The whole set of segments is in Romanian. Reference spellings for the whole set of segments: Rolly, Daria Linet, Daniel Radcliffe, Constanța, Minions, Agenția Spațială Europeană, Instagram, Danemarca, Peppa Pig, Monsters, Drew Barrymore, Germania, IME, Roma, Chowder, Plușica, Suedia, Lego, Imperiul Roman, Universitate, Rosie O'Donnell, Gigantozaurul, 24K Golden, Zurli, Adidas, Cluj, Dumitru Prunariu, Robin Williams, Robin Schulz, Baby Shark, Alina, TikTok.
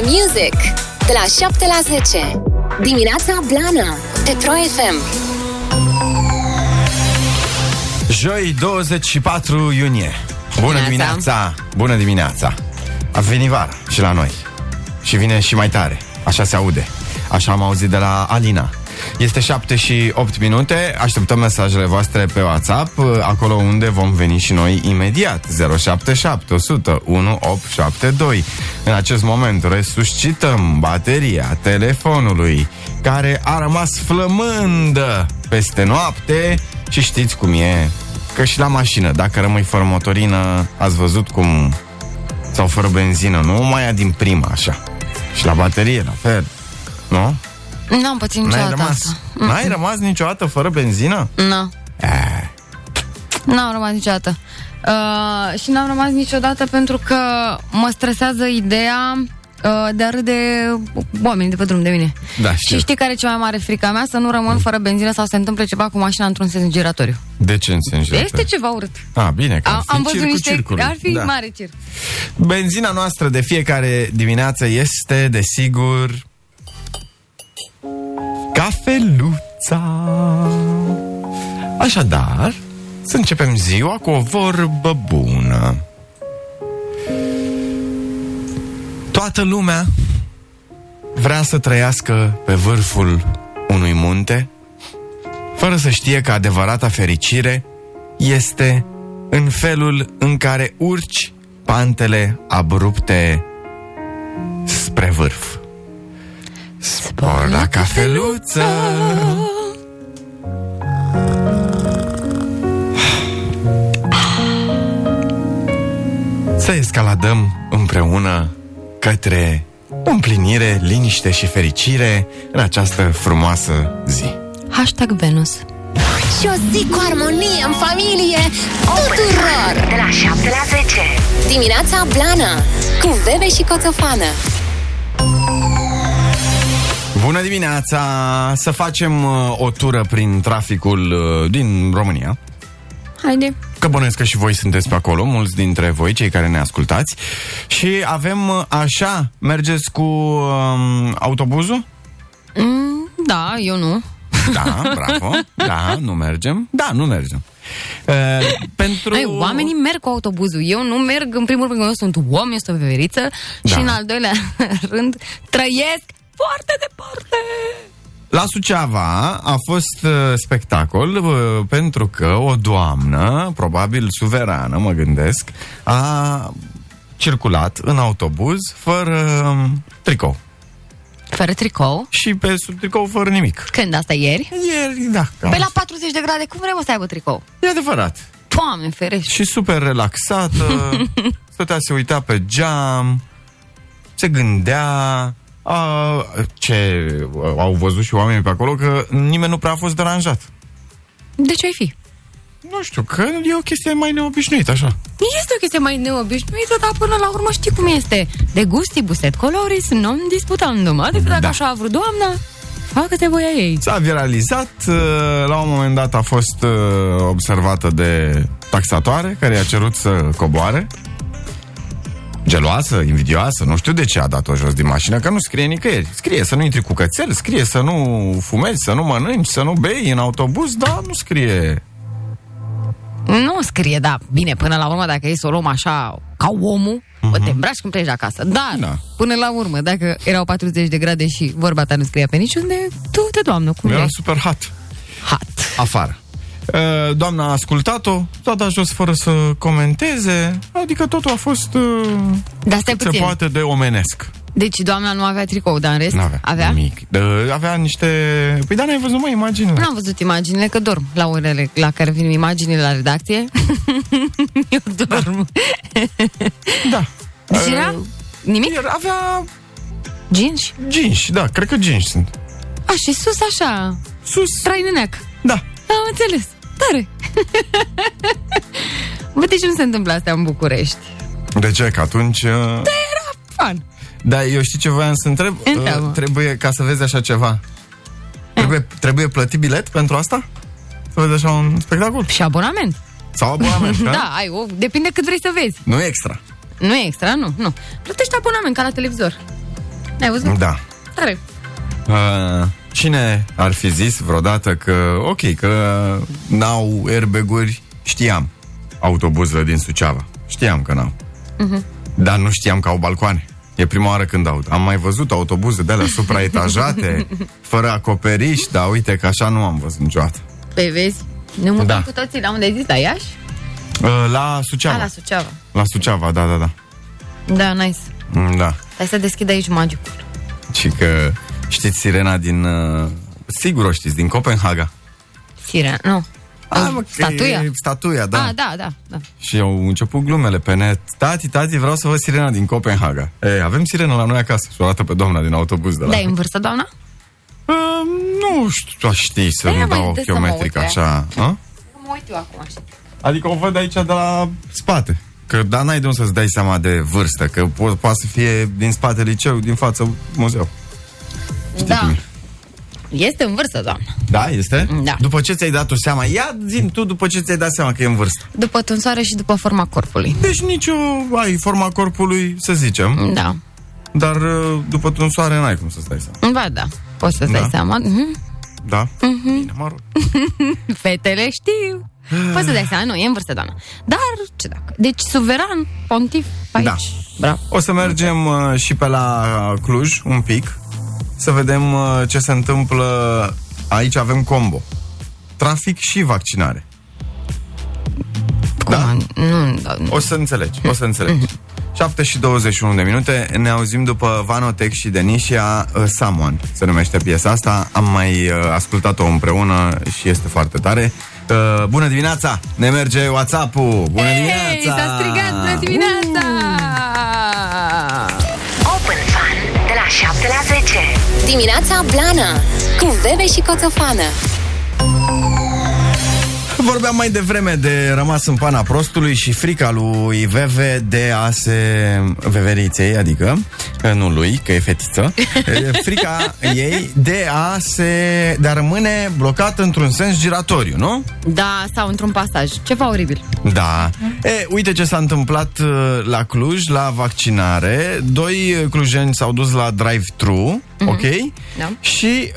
for Music. De la 7 la 10. Dimineața Blană pe Pro FM. Joi, 24 iunie. Bună dimineața! Bună dimineața! A venit vara și la noi. Și vine și mai tare. Așa se aude. Așa am auzit de la Alina. Este 7 și 8 minute. Așteptăm mesajele voastre pe WhatsApp, acolo unde vom veni și noi imediat. 077 100 1872. În acest moment resuscităm bateria telefonului, care a rămas flămândă peste noapte. Și știți cum e, că și la mașină, dacă rămâi fără motorină, ați văzut cum, sau fără benzină, nu? Mai ia din prima, așa. Și la baterie, la fel, nu? N-am pățit niciodată asta. N-ai rămas niciodată fără benzină? Nu. N-am rămas niciodată. Și n-am rămas niciodată pentru că mă stresează ideea de a râde oamenii de pe drum de mine. Da, știu. Și știi care e cea mai mare frica mea? Să nu rămân fără benzină sau se întâmple ceva cu mașina într-un sens giratoriu. De ce în sens giratoriu? Este ceva urât. Ah, bine, că am văzut niște, ar fi mare circ. Benzina noastră de fiecare dimineață este, desigur, cafeluța. Așadar, să începem ziua cu o vorbă bună. Toată lumea vrea să trăiască pe vârful unui munte, fără să știe că adevărata fericire este în felul în care urci pantele abrupte spre vârf. Spor la cafeluță! Să escaladăm împreună către împlinire, liniște și fericire în această frumoasă zi. Hashtag Venus. Și o zi cu armonie în familie tuturor. De la 7 la 10. Dimineața Blană cu Veve și Coțofană. Bună dimineața! Să facem o tură prin traficul din România. Haide. Că bănuiesc că și voi sunteți pe acolo, mulți dintre voi, cei care ne ascultați. Și avem așa, mergeți cu autobuzul? Da, eu nu. Da, bravo. Da, nu mergem. Da, nu mergem. Pentru... Noi, oamenii merg cu autobuzul. Eu nu merg, în primul rând, eu sunt om, este o veveriță. Da. Și în al doilea rând, trăiesc foarte departe. La Suceava a fost spectacol pentru că o doamnă, probabil suverană, mă gândesc, a circulat în autobuz fără tricou. Fără tricou? Și pe sub tricou fără nimic. Când? Asta ieri? Ieri, da. Pe la 40 de grade, cum vrei mă să aibă tricou? E adevărat. Doamne ferește. Și super relaxată, stătea, se uita pe geam, se gândea... ce au văzut și oamenii pe acolo, că nimeni nu prea a fost deranjat. De ce ai fi? Nu știu, că e o chestie mai neobișnuită, așa. Este o chestie mai neobișnuită, dar până la urmă știi cum este. De gustibus et coloris non disputandum. Adică dacă așa a vrut doamna, facă-te voia ei. S-a viralizat, la un moment dat a fost observată de taxatoare, care i-a cerut să coboare. Geloasă, invidioasă, nu știu de ce a dat-o jos din mașină, că nu scrie nicăieri. Scrie să nu intri cu cățel, scrie să nu fumezi, să nu mănânci, să nu bei în autobuz, dar nu scrie. Nu scrie, da, bine, până la urmă, dacă e să o luăm așa, ca omul, te îmbraci când pleci acasă. Dar, până la urmă, dacă erau 40 de grade și vorba ta nu scria pe niciunde, du-te, doamnă, cum era super hot. Afară. Doamna a ascultat-o, s-a dat jos fără să comenteze, adică totul a fost se poate de omenesc. Deci doamna nu avea tricou, dar în rest avea nimic. Avea niște... Păi dar n-ai văzut, mă, imaginile? N-am văzut imaginile, că dorm la orele la care vin imaginile la redacție. Eu dorm. Da. Deci era nimic? Avea... Ginși, da, cred că ginși sunt. A, și sus așa. Sus. Traineneac. Da. Am înțeles. Tare. Bă, deci nu se întâmplă astea în București. De ce? Că atunci... Da, era fan. Da, eu știu ce voiam să întreb. Trebuie, ca să vezi așa ceva, trebuie plătit bilet pentru asta? Să vezi așa un spectacol? Și abonament. Sau abonament, da, depinde cât vrei să vezi. Nu e extra. Nu e extra, nu. Plătești abonament, ca la televizor. Ai auzit? Da. Tare. Cine ar fi zis vreodată că, ok, că n-au airbag-uri? Știam. Autobuzele din Suceava. Știam că n-au. Uh-huh. Dar nu știam că au balcoane. E prima oară când aud. Am mai văzut autobuze de alea supraetajate, fără acoperiș, dar uite că așa nu am văzut niciodată. Păi vezi, ne mutăm cu toții la unde ai zis, la Iași? La Suceava. La Suceava. La Suceava, da, da, da. Da, nice. Da. Hai să deschid aici magicul. Și că știți sirena din... sigur o știți, din Copenhaga. Sirena, nu. Statuia? Statuia, da. Ah, da, da, da. Și au început glumele pe net. Tati, vreau să văd sirena din Copenhaga. Ei, avem sirena la noi acasă. Și o arată pe doamna din autobuz de la... Da, e în vârstă, doamna? Nu știu, știi, să nu dau ochiometric așa. Mă uit eu acum așa. Adică o văd aici de la spate. Că da, n-ai de unde să-ți dai seama de vârstă. Că poate să fie din spate liceu, din față muzeu. Știi da. Cum? Este în vârstă, doamnă. Da, este? Da. După ce ți-ai dat o seama? Ia zi-mi tu după ce ți-ai dat seama că e în vârstă. După tunsoare și după forma corpului. Deci nici ai forma corpului, să zicem. Da. Dar după tunsoare n-ai cum să-ți dai seama. Ba da, poți să-ți dai seama. Da, bine, mă rog. Fetele știu. Poți să dai seama, nu, e în vârstă, doamnă. Dar, ce dacă? Deci, suveran, pontif, aici. Da. Bravo. O să mergem și pe la Cluj, un pic. Să vedem ce se întâmplă. Aici avem combo. Trafic și vaccinare. Cum? Da? Nu. O să înțelegi. 7:21 Ne auzim după Vanotech și Denisha. Someone se numește piesa asta. Am mai ascultat-o împreună și este foarte tare. Bună dimineața! Ne merge WhatsApp-ul! Bună dimineața! S-a strigat! Bună dimineața! 7 la 10. Dimineața Blană cu Veve și Coțofană. Vorbeam mai devreme de rămas în pana prostului și frica lui Veve de a se veveriței, adică nu lui, că e fetiță. Frica ei de a rămâne blocată într-un sens giratoriu, nu? Da, sau într-un pasaj. Ceva oribil. Da. Uite ce s-a întâmplat la Cluj, la vaccinare. 2 clujeni s-au dus la drive-thru, ok? Da. Și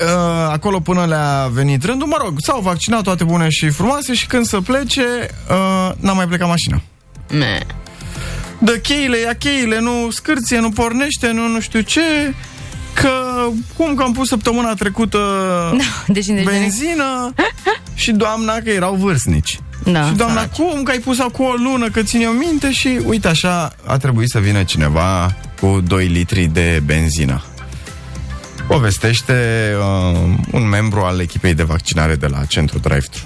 acolo până le-a venit rândul, mă rog, s-au vaccinat, toate bune și frumoase, și când să plece, n-a mai plecat mașina. Ne. Dă cheile, ia cheile, nu scârție, nu pornește, nu știu ce, că cum că am pus săptămâna trecută benzină și doamna, că erau vârstnici. Da, și doamna, cum că ai pus acum o lună, că ține o minte, și uite așa a trebuit să vină cineva cu 2 litri de benzină. Povestește un membru al echipei de vaccinare de la centru drive-thru.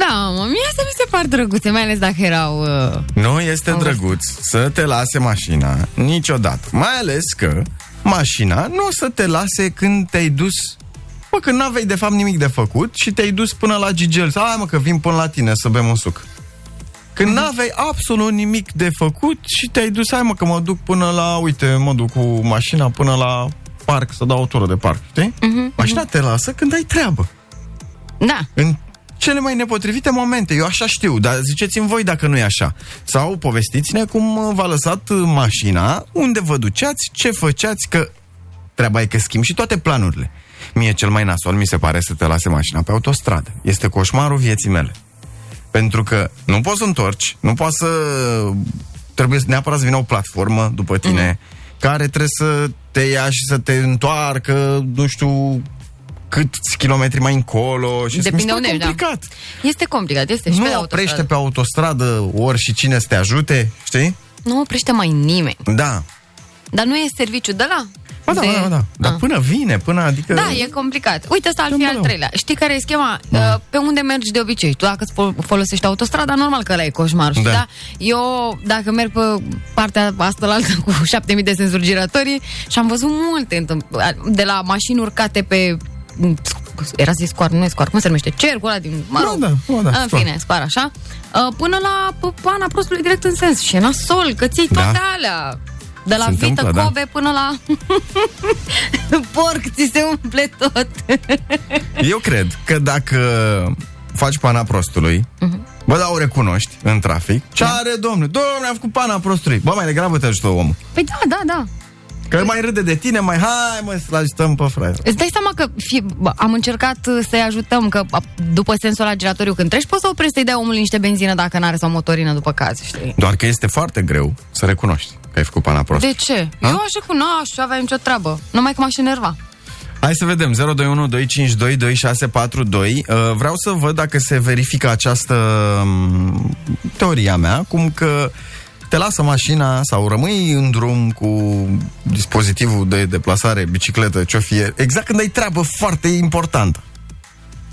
Da, mă, mie asta mi se par drăguțe, mai ales dacă erau... Nu este drăguț să te lase mașina niciodată. Mai ales că mașina nu o să te lase când te-ai dus... Mă, când n-aveai de fapt nimic de făcut și te-ai dus până la Gigel. Hai, mă, că vin până la tine să bem un suc. Când n-aveai absolut nimic de făcut și te-ai dus, hai, mă, că mă duc până la... Uite, mă duc cu mașina până la parc, să dau o tură de parc, știi? Mașina te lasă când ai treabă. Da. În cele mai nepotrivite momente, eu așa știu, dar ziceți-mi voi dacă nu e așa. Sau povestiți-ne cum v-a lăsat mașina, unde vă duceați, ce făceați, că treaba e că schimb și toate planurile. Mie cel mai nasol mi se pare să te lase mașina pe autostradă. Este coșmarul vieții mele. Pentru că nu poți să întorci, nu poți să... Trebuie neapărat să vină o platformă după tine, care trebuie să te ia și să te întoarcă, nu știu... câți kilometri mai încolo și depinde unde, complicat. Da. Este complicat, este și nu pe autostradă. Nu oprește pe autostradă ori și cine să te ajute, știi? Nu oprește mai nimeni. Da. Dar nu e serviciu de la? Ba da, de... da. Dar până vine, adică... Da, e complicat. Uite, ăsta ar fi al treilea. Știi care e schema? Pe unde mergi de obicei? Tu dacă îți folosești autostrada, normal că ăla e coșmar. Da. Da? Eu, dacă merg pe partea asta cu 7000 de senzuri giratorii, și am văzut multe de la mașini urcate pe... Era zis scoar, nu e scoar, cum se numește? Cercul ăla din... În fine, scoar așa. Până la pana prostului direct în sens. Și e nasol, că ții toate alea. De la vită, cobe, până la... porc, ți se umple tot. Eu cred că dacă faci pana prostului, bă, dar o recunoști în trafic. Ce are, domnule? Domnule, am făcut pana prostului. Bă, mai degrabă te ajută omul. Păi da. Că mai râde de tine, mai hai mă să-l ajutăm pe fraier. Îți dai seama că am încercat să-i ajutăm, că după sensul la giratoriu când treci poți să oprești să-i dai omului niște benzină dacă n-are sau motorină după caz, știi? Doar că este foarte greu să recunoști că ai făcut pana prost. De ce? Ha? Eu așa cu naș, aveam nicio treabă, numai că m-aș enerva. Hai să vedem, 021 252 2642. Vreau să văd dacă se verifică această teoria mea, cum că te lasă mașina sau rămâi în drum cu dispozitivul de deplasare, bicicletă, ce-o fie, exact când ai treabă foarte importantă.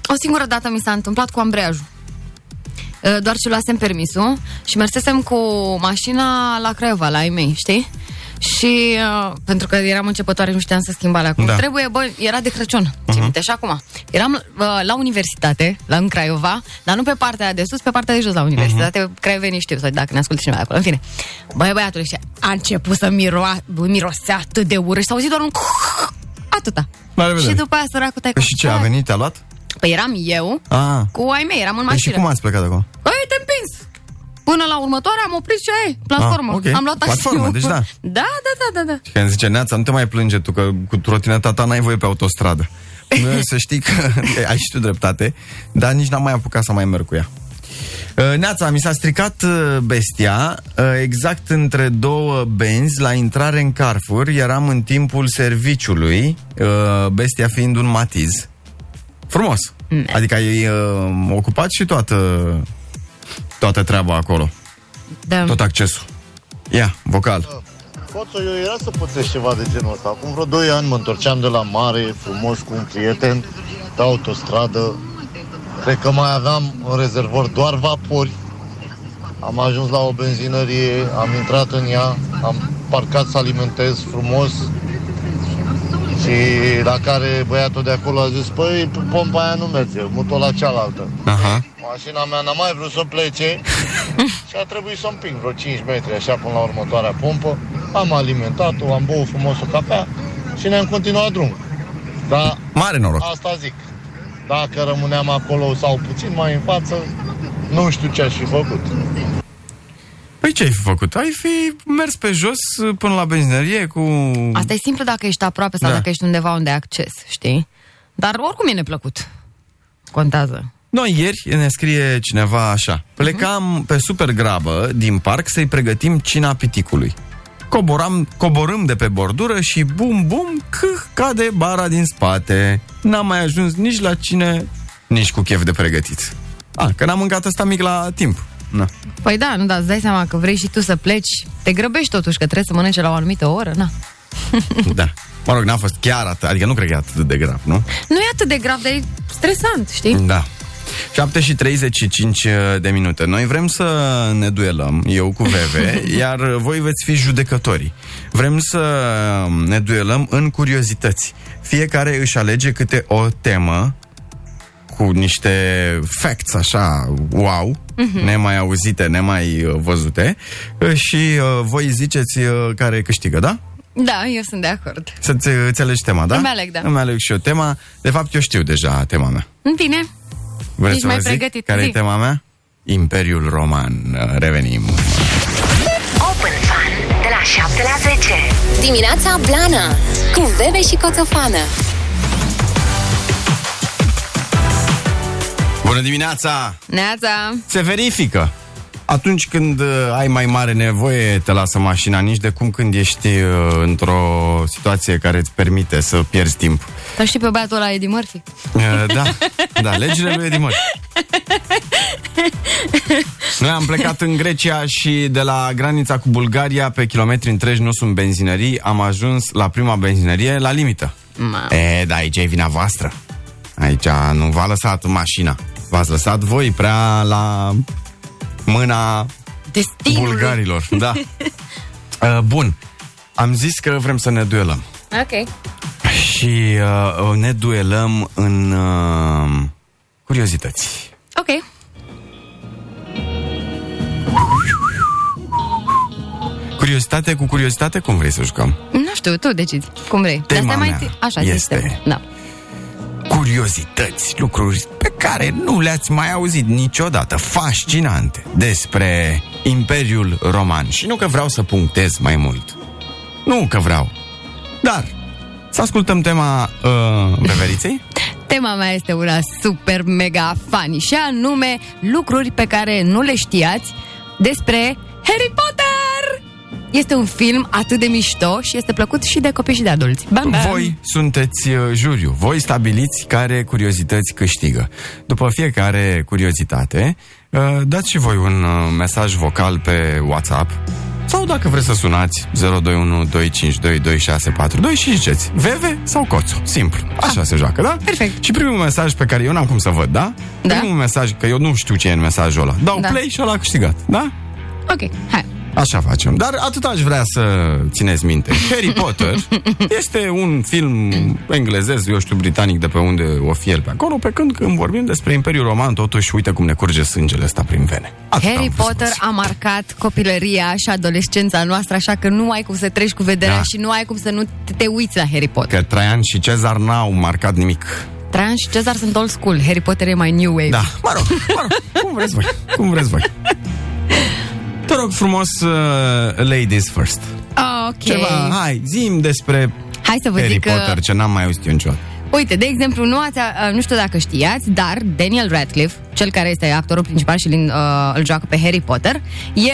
O singură dată mi s-a întâmplat cu ambreiajul. Doar ce luasem permisul și mersesem cu mașina la Craiova, la IME, știi? Și pentru că eram începătoare, nu știam să schimb alea acum. Da. Trebuie, bă, era de Crăciun, ții minte, și acum. Eram la universitate, în Craiova, dar nu pe partea de sus, pe partea de jos la universitate. Craiovenii știu, sau dacă ne ascultă cineva de acolo. În fine, băi, băiatul ăștia a început să mirosea atât de urât și s-a auzit doar un atâta. Și după aia săracul tăi... Și ce, a venit, te-a luat? Păi eram eu cu ai mei, eram în mașină. Și cum ați plecat acolo? Ei, te împins! Până la următoare am oprit și aia, platformă. Okay. Am luat platformă, deci da. Da. Și când zice, Neața, nu te mai plânge tu, că cu trotineta ta n-ai voie pe autostradă. Să știi că ai și tu dreptate, dar nici n-am mai apucat să mai merg cu ea. Neața, mi s-a stricat bestia exact între două benzi la intrare în Carrefour. Eram în timpul serviciului, bestia fiind un Matiz. Frumos. Adică ai ocupat și toată treaba acolo. Da. Tot accesul. Ia, vocal. Coțul, eu era să pățesc ceva de genul ăsta. Acum vreo 2 ani mă întorceam de la mare, frumos, cu un prieten, pe autostradă. Cred că mai aveam în rezervor doar vapori. Am ajuns la o benzinărie, am intrat în ea, am parcat să alimentez frumos. Și la care băiatul de acolo a zis, păi, pompa aia nu merge, mut-o la cealaltă. Aha. Mașina mea n-a mai vrut să plece și a trebuit să împing vreo 5 metri așa până la următoarea pompă. Am alimentat-o, am băut frumos o cafea și ne-am continuat drumul. Dar mare noroc. Asta zic, dacă rămâneam acolo sau puțin mai în față, nu știu ce aș fi făcut. Păi ce ai fi făcut? Ai fi mers pe jos până la benzinărie cu... Asta e simplu dacă ești aproape sau dacă ești undeva unde ai acces, știi? Dar oricum e neplăcut. Contează. Noi ieri ne scrie cineva așa. Plecam pe super grabă din parc să-i pregătim cina piticului. Coborâm de pe bordură și bum, bum, cade bara din spate. N-am mai ajuns nici la cine, nici cu chef de pregătit. Că n-am mâncat ăsta mic la timp. Na. Păi da, nu, dar îți dai seama că vrei și tu să pleci. Te grăbești totuși, că trebuie să mănânci la o anumită oră, na. Da. Mă rog, n-a fost chiar atât, adică nu cred că e atât de grav, nu? Nu e atât de grav, dar e stresant, știi? Da. 7:35 de minute. Noi vrem să ne duelăm, eu cu Veve, iar voi veți fi judecătorii. Vrem să ne duelăm în curiozități. Fiecare își alege câte o temă cu niște facts așa, wow, nemai auzite, nemai văzute, și voi ziceți care câștigă, da? Da, eu sunt de acord. Să-ți alegi tema, da? Îmi aleg, da. Îmi aleg și eu tema. De fapt, eu știu deja tema mea. Bine. Vreți ești să mai pregătit. Care e tema mea? Imperiul Roman. Revenim. Open Fun de la 7 la 10. Dimineața Blană cu Veve și Coțofană. Bună dimineața! Neața! Se verifică. Atunci când ai mai mare nevoie, te lasă mașina, nici de cum când ești într-o situație care îți permite să pierzi timp. Dar știi pe băiatul ăla Eddie Murphy? Da, legile lui Eddie Murphy. Noi am plecat în Grecia și de la granița cu Bulgaria, pe kilometri întregi nu sunt benzinării, am ajuns la prima benzinărie la limită. Da, aici e vina voastră. Aici nu v-a lăsat mașina. V-ați lăsat voi prea la mâna destinului bulgarilor. Da. Bun. Am zis că vrem să ne duelăm. Ok. Și ne duelăm în curiozități. Ok. Curiozitate cu curiozitate? Cum vrei să jucăm? Nu știu, tu decizi. Cum vrei. Tema mea așa este... Da. Curiozități, lucruri pe care nu le-ați mai auzit niciodată, fascinante, despre Imperiul Roman. Și nu că vreau să punctez mai mult. Nu că vreau. Dar să ascultăm tema Veveriței. Tema mea este una super mega funny și anume lucruri pe care nu le știați despre Harry Potter. Este un film atât de mișto și este plăcut și de copii și de adulți. Bam, bam. Voi sunteți juriu. Voi stabiliți care curiozități câștigă. După fiecare curiozitate, dați și voi un mesaj vocal pe WhatsApp sau dacă vreți să sunați 021 252 2642 și ziceți Veve sau Coțo. Simplu. Așa se joacă, da? Perfect. Și primul mesaj pe care eu n-am cum să văd, da? Primul mesaj, că eu nu știu ce e în mesajul ăla. Dau play și ăla a câștigat, da? Ok, hai. Așa facem. Dar atât aș vrea să țineți minte. Harry Potter este un film englezez, eu știu, britanic, de pe unde o fi el pe acolo, pe când vorbim despre Imperiul Roman, totuși, uite cum ne curge sângele ăsta prin vene. Atât Harry Potter a marcat copilăria și adolescența noastră, așa că nu ai cum să treci cu vederea și nu ai cum să nu te uiți la Harry Potter. Că Traian și Cezar n-au marcat nimic. Traian și Cezar sunt old school, Harry Potter e mai new wave. Da, mă rog, cum vreți voi, cum vreți voi. Te rog frumos, ladies first. Ok. Ceva, hai, zi-mi despre Harry Potter, că... ce n-am mai auzit eu niciodată. Uite, de exemplu, nu știu dacă știați, dar Daniel Radcliffe, cel care este actorul principal și îl joacă pe Harry Potter,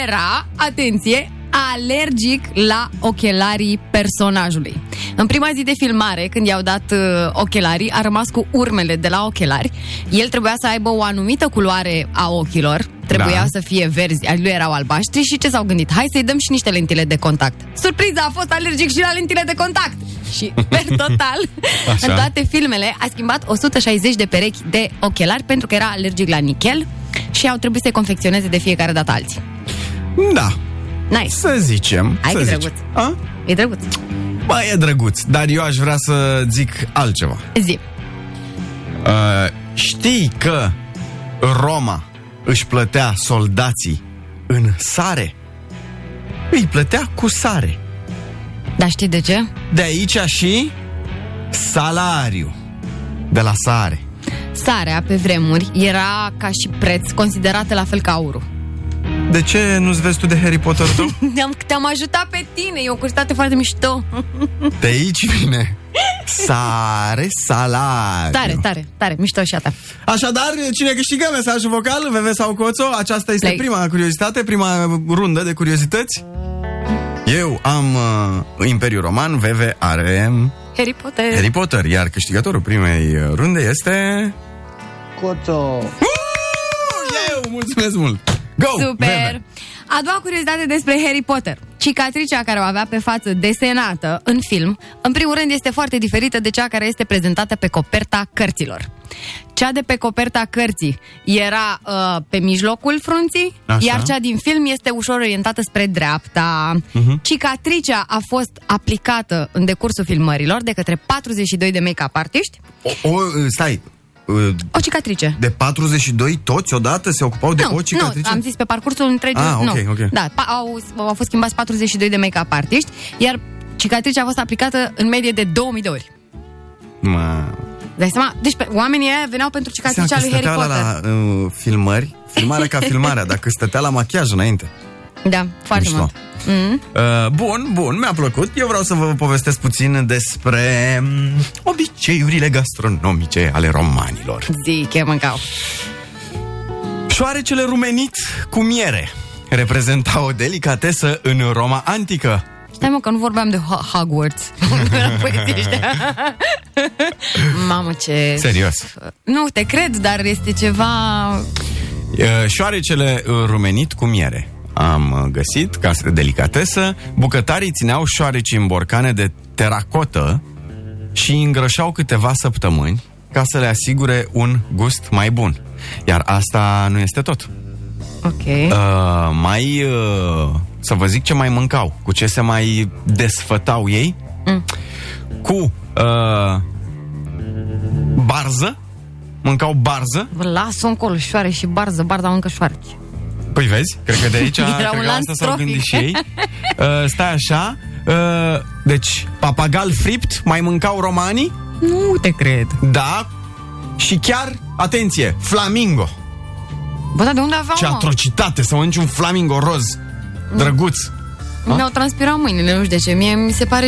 era, atenție, alergic la ochelarii personajului. În prima zi de filmare, când i-au dat ochelarii, a rămas cu urmele de la ochelari. El trebuia să aibă o anumită culoare a ochilor, trebuia să fie verzi, al lui erau albaștri și ce s-au gândit? Hai să-i dăm și niște lentile de contact. Surpriza, a fost alergic și la lentile de contact! Și, per total, în toate filmele a schimbat 160 de perechi de ochelari pentru că era alergic la nichel și au trebuit să-i confecționeze de fiecare dată alții. Da. Nice. Să zicem. Hai că e drăguț. E drăguț. Bă, e drăguț, dar eu aș vrea să zic altceva. Zi. Știi că Roma își plătea soldații în sare? Îi plătea cu sare. Dar știi de ce? De aici și salariu de la sare. Sarea pe vremuri era ca și preț considerată la fel ca aurul. De ce nu-ți vezi tu de Harry Potter tău? Te-am ajutat pe tine, e o cursitate foarte mișto. De aici vine sare, salariu. Tare, mișto și a ta. Așadar, cine câștigă mesajul vocal, Veve sau Coțo? Aceasta este prima curiozitate, prima rundă de curiozități. Eu am Imperiul Roman, Veve are Harry Potter, iar câștigătorul primei runde este Coțo. Eu, mulțumesc mult. Go, super! Veve. A doua curiozitate despre Harry Potter. Cicatricea care o avea pe față desenată în film, în primul rând este foarte diferită de cea care este prezentată pe coperta cărților. Cea de pe coperta cărții era pe mijlocul frunții, iar cea din film este ușor orientată spre dreapta. Cicatricea a fost aplicată în decursul filmărilor de către 42 de make-up artiști. Stai! O cicatrice. De 42 toți odată se ocupau de o cicatrice? Nu, am zis pe parcursul întregii. Okay. Da, au fost schimbați 42 de make-up artiști, iar cicatricea a fost aplicată în medie de 2000 de ori. Dai seama? Deci oamenii aia veneau pentru cicatricea lui Harry Potter. La filmarea ca filmarea, dacă stătea la machiaj înainte. Da, foarte mult. Bun, mi-a plăcut. Eu vreau să vă povestesc puțin despre obiceiurile gastronomice ale romanilor. Zic, eu mâncau șoarecele rumenit cu miere reprezenta o delicatesă în Roma antică. Stai mă, că nu vorbeam de Hogwarts. Mamă, ce... Serios? Nu, te cred, dar este ceva... Șoarecele rumenit cu miere am găsit, ca să delicatesă, bucătarii țineau șoareci în borcane de teracotă și îngrășau câteva săptămâni ca să le asigure un gust mai bun. Iar asta nu este tot. Ok. Să vă zic ce mai mâncau, cu ce se mai desfătau ei. Cu barză. Mâncau barză. Vă las-o încolo, șoare și barză, barza mâncă șoareci. Păi vezi, cred că de aici asta s-au gândit și ei. Stai așa. Deci, papagal fript mai mâncau romanii? Nu te cred. Da. Și chiar, atenție, flamingo. Bă, dar de unde aveam? Ce atrocitate, să mănânci un flamingo roz. Drăguț. Mi-au transpirat mâinile, nu știu de ce. Mie mi se pare...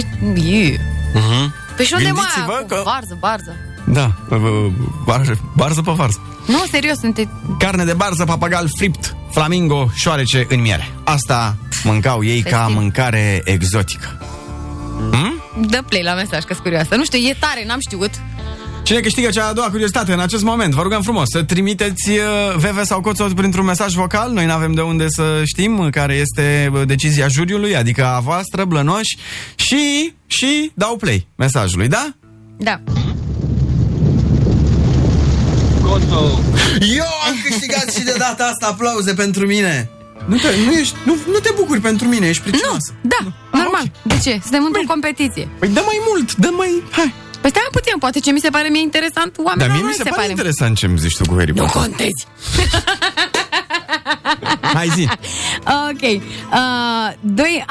Uh-huh. Păi și unde mai că... Varză, barză. Da, barză pe varză. Nu, serios, sunteți... Carne de barză, papagal fript, flamingo, șoarece în miere. Asta mâncau ei ca mâncare exotică. Dă play la mesaj, că-s curioasă. Nu știu, e tare, n-am știut. Cine câștigă cea a doua curiozitate în acest moment? Vă rugăm frumos să trimiteți Veve sau Coțo printr-un mesaj vocal. Noi n-avem de unde să știm care este decizia juriului, adică a voastră, blănoși. Și dau play mesajului, da? Da. Coțo. Eu am câștigat și de data asta, aplauze pentru mine. Nu te bucuri pentru mine, ești pricinoasă. Nu, da, nu. Normal. Ah, okay. De ce? Suntem într-o competiție. Păi dă mai mult, dă mai... Hai. Păi stai puțin, poate ce mi se pare mie interesant, oamenilor nu se pare. Dar mie mi se pare interesant ce îmi zici tu cu Harry Potter. Nu contezi. Hai zi. Ok. Doi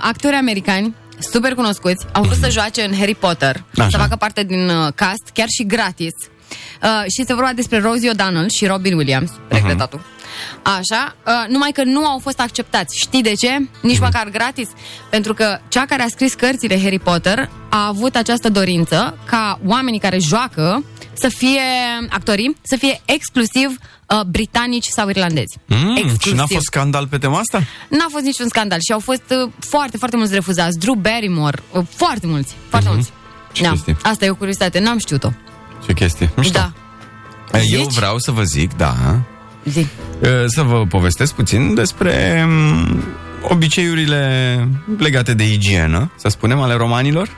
actori americani super cunoscuți au vrut să joace în Harry Potter. Așa. Să facă parte din cast, chiar și gratis. Și se vorba despre Rosie O'Donnell și Robin Williams, regretatul. Așa, numai că nu au fost acceptați. Știi de ce? Nici măcar gratis. Pentru că cea care a scris cărțile Harry Potter a avut această dorință ca oamenii care joacă să fie actorii, să fie exclusiv britanici sau irlandezi. Exclusiv. Și n-a fost scandal pe tema asta? N-a fost niciun scandal și au fost foarte, foarte mulți refuzați. Drew Barrymore, foarte mulți, foarte mulți. Da. Asta e o curiozitate, n-am știut-o. Ce chestie? Mișto. Da. Eu vreau să vă zic, da... Zi. Să vă povestesc puțin despre obiceiurile legate de igienă, să spunem, ale romanilor.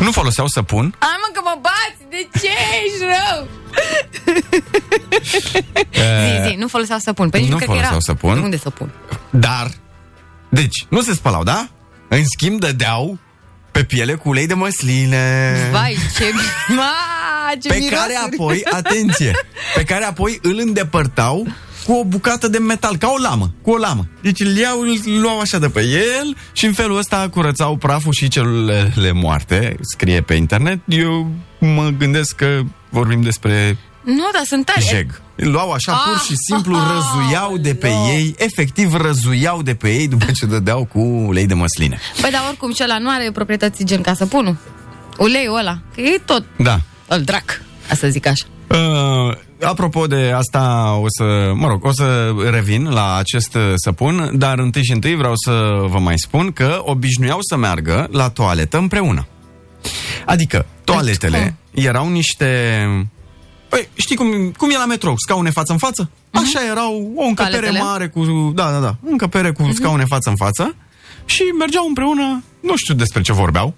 Nu foloseau săpun. Ai mă că mă bați, de ce ești rău? Zi, nu foloseau săpun. Păi nu foloseau săpun. De unde săpun? Dar, deci, nu se spălau, da? În schimb, dădeau pe piele cu ulei de măsline. Vai, ce... Pe mirosuri. Care apoi, atenție, pe care apoi îl îndepărtau cu o bucată de metal, ca o lamă, cu o lamă. Deci îl luau așa de pe el și în felul ăsta curățau praful și celulele moarte, scrie pe internet. Eu mă gândesc că vorbim despre... Nu, dar sunt tare. Jeg. Luau așa pur și simplu, răzuiau de pe ei, efectiv răzuiau de pe ei după ce dădeau cu ulei de măsline. Păi, dar oricum, cel nu are proprietăți gen ca săpunul. Uleiul ăla, că e tot... Da. Îl drac, să zic așa. Apropo de asta, o să revin la acest săpun, dar întâi și întâi vreau să vă mai spun că obișnuiau să meargă la toaletă împreună. Adică, toaletele erau niște... Păi, știi cum e la metrou? Scaune față în față? Așa erau o încăpere toaletele mare cu... Da, încăpere cu scaune față în față și mergeau împreună, nu știu despre ce vorbeau.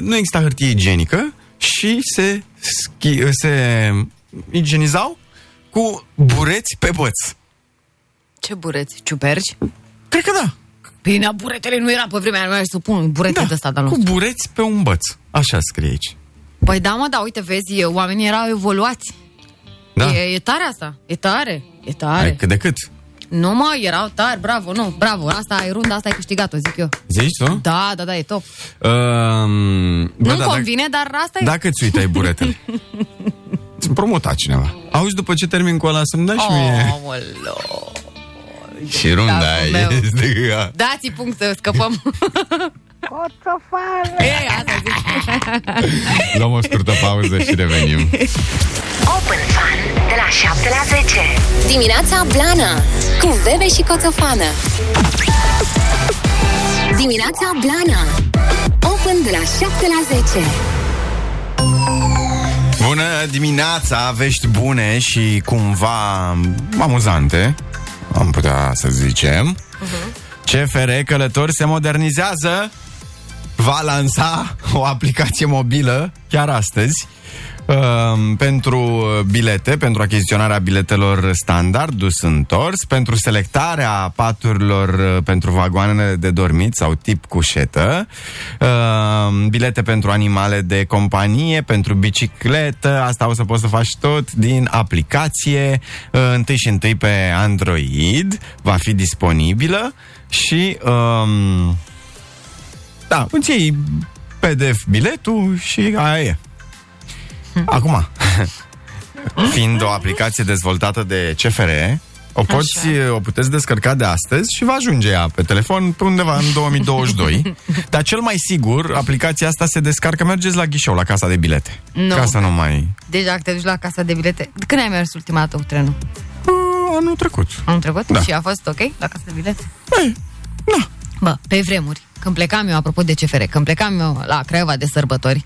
Nu exista hârtie igienică. Și se igienizau cu bureți pe băț. Ce bureți? Ciuperci? Cred că da. Bine, buretele nu era pe vremea mea să pun burete de ăsta. Da, cu bureți pe un băț. Așa scrie aici. Păi da, mă, da, uite, vezi, oamenii erau evoluați. Da. E tare asta. E tare. Hai, cât de cât. Nu, mă, erau tari, bravo, asta e runda, asta ai câștigat-o, zic eu. Zici tu? Da, e top. Nu-mi convine, dar asta e... Dacă îți uitai buretele. Îți promota cineva. Auzi, după ce termin cu ăla, să-mi dai și mie. Și runda este... Dați-i punct să scăpăm. Coțofană! Ei, asta zic. Luăm o scurtă pauză și revenim. Open Fun de la 7 la 10. Dimineața Blană cu Veve și Coțofană. Dimineața Blană. Open de la 7 la 10. Bună dimineața, vești bune și cumva amuzante, am putea să zicem. CFR Călători se modernizează, va lansa o aplicație mobilă chiar astăzi pentru bilete, pentru achiziționarea biletelor standard, dus întors, pentru selectarea paturilor pentru vagoanele de dormit sau tip cușetă, bilete pentru animale de companie, pentru bicicletă, asta o să poți să faci tot din aplicație, întâi pe Android, va fi disponibilă și îți iei PDF biletul și aia e. Acum, fiind o aplicație dezvoltată de CFR, O puteți descărca de astăzi și va ajunge ea pe telefon pe undeva în 2022. Dar cel mai sigur, aplicația asta se descarcă, mergeți la ghișeu, la casa de bilete. No. Casa nu mai... Deci dacă te duci la casa de bilete... Când ai mers ultima dată cu trenul? Anul trecut. Anul trecut? Da. Și a fost ok la casa de bilete? Ei, da. Bă, pe vremuri, când plecam eu, apropo de CFR, când plecam eu la Craiova de sărbători,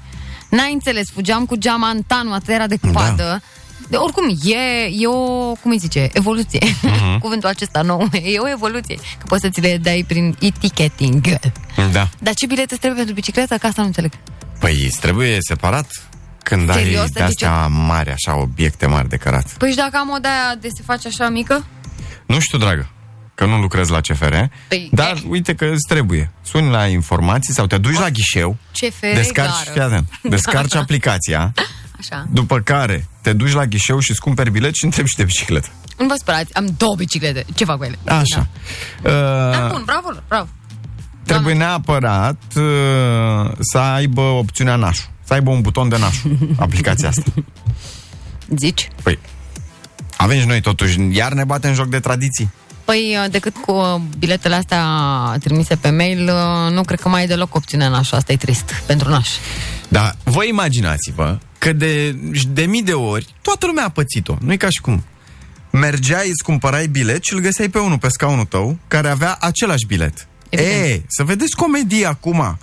n-ai înțeles, fugeam cu geama în tanul, atât era de copadă... Da. De, oricum, e o, cum îi zice, evoluție. Uh-huh. Cuvântul acesta nou, e o evoluție. Că poți să ți le dai prin e-ticketing. Da. Dar ce bilete trebuie pentru bicicletă? Ca asta nu înțeleg. Păi, îți trebuie separat când ai de-astea mari, așa, obiecte mari de cărat. Păi și dacă am o de-aia de se face așa mică? Nu știu, dragă, că nu lucrez la CFR, păi, dar uite că îți trebuie. Suni la informații sau te duci la ghișeu, CFR, descarci aplicația. Așa. După care te duci la ghișeu și îți cumperi bilet și întrebi și de bicicletă. Nu vă spărați, am două biciclete. Ce fac cu ele? Așa. Da. Dar bun, bravo. Trebuie neapărat să aibă opțiunea nașu. Să aibă un buton de nașu, aplicația asta. Zici? Păi, avem și noi totuși, iar ne batem în joc de tradiții. Păi, decât cu biletele astea trimise pe mail, nu cred că mai e deloc opțiunea nașu. Asta e trist pentru naș. Da, voi imaginați-vă că de mii de ori toată lumea a pățit-o. Nu-i ca și cum. Mergeai, îți cumpărai bilet și îl găseai pe unul pe scaunul tău care avea același bilet. Ei, să vedeți comedie acum.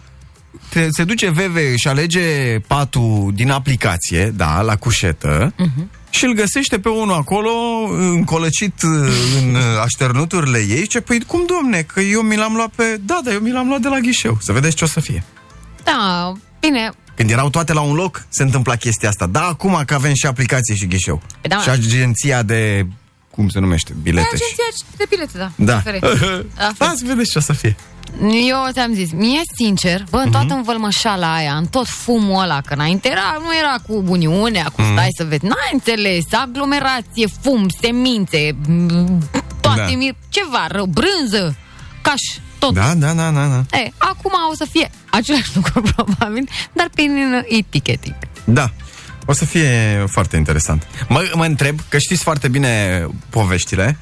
Se duce Veve și alege patul din aplicație, da, la cușetă, uh-huh, și îl găsește pe unul acolo încolăcit în așternuturile ei. Ce, păi cum, domne, că eu mi l-am luat pe... Da, eu mi l-am luat de la ghișeu. Să vedeți ce o să fie. Da, bine... Când erau toate la un loc, se întâmpla chestia asta. Da, acum că avem și aplicație și ghișeu. Da, și agenția de... Cum se numește? Bilete. Da, agenția de bilete, da. Da, să vedeți ce o să fie. Eu ți-am zis, mie sincer, bă, în toată învălmășala aia, în tot fumul ăla, că înainte nu era cu Uniunea, cu stai să vezi, n-ai înțeles, aglomerație, fum, semințe, toate ceva rău, brânză, caș. Tot. Da. E, acum o să fie același lucru, probabil, dar prin e-ticketing. Da, o să fie foarte interesant. Mă întreb, că știți foarte bine poveștile,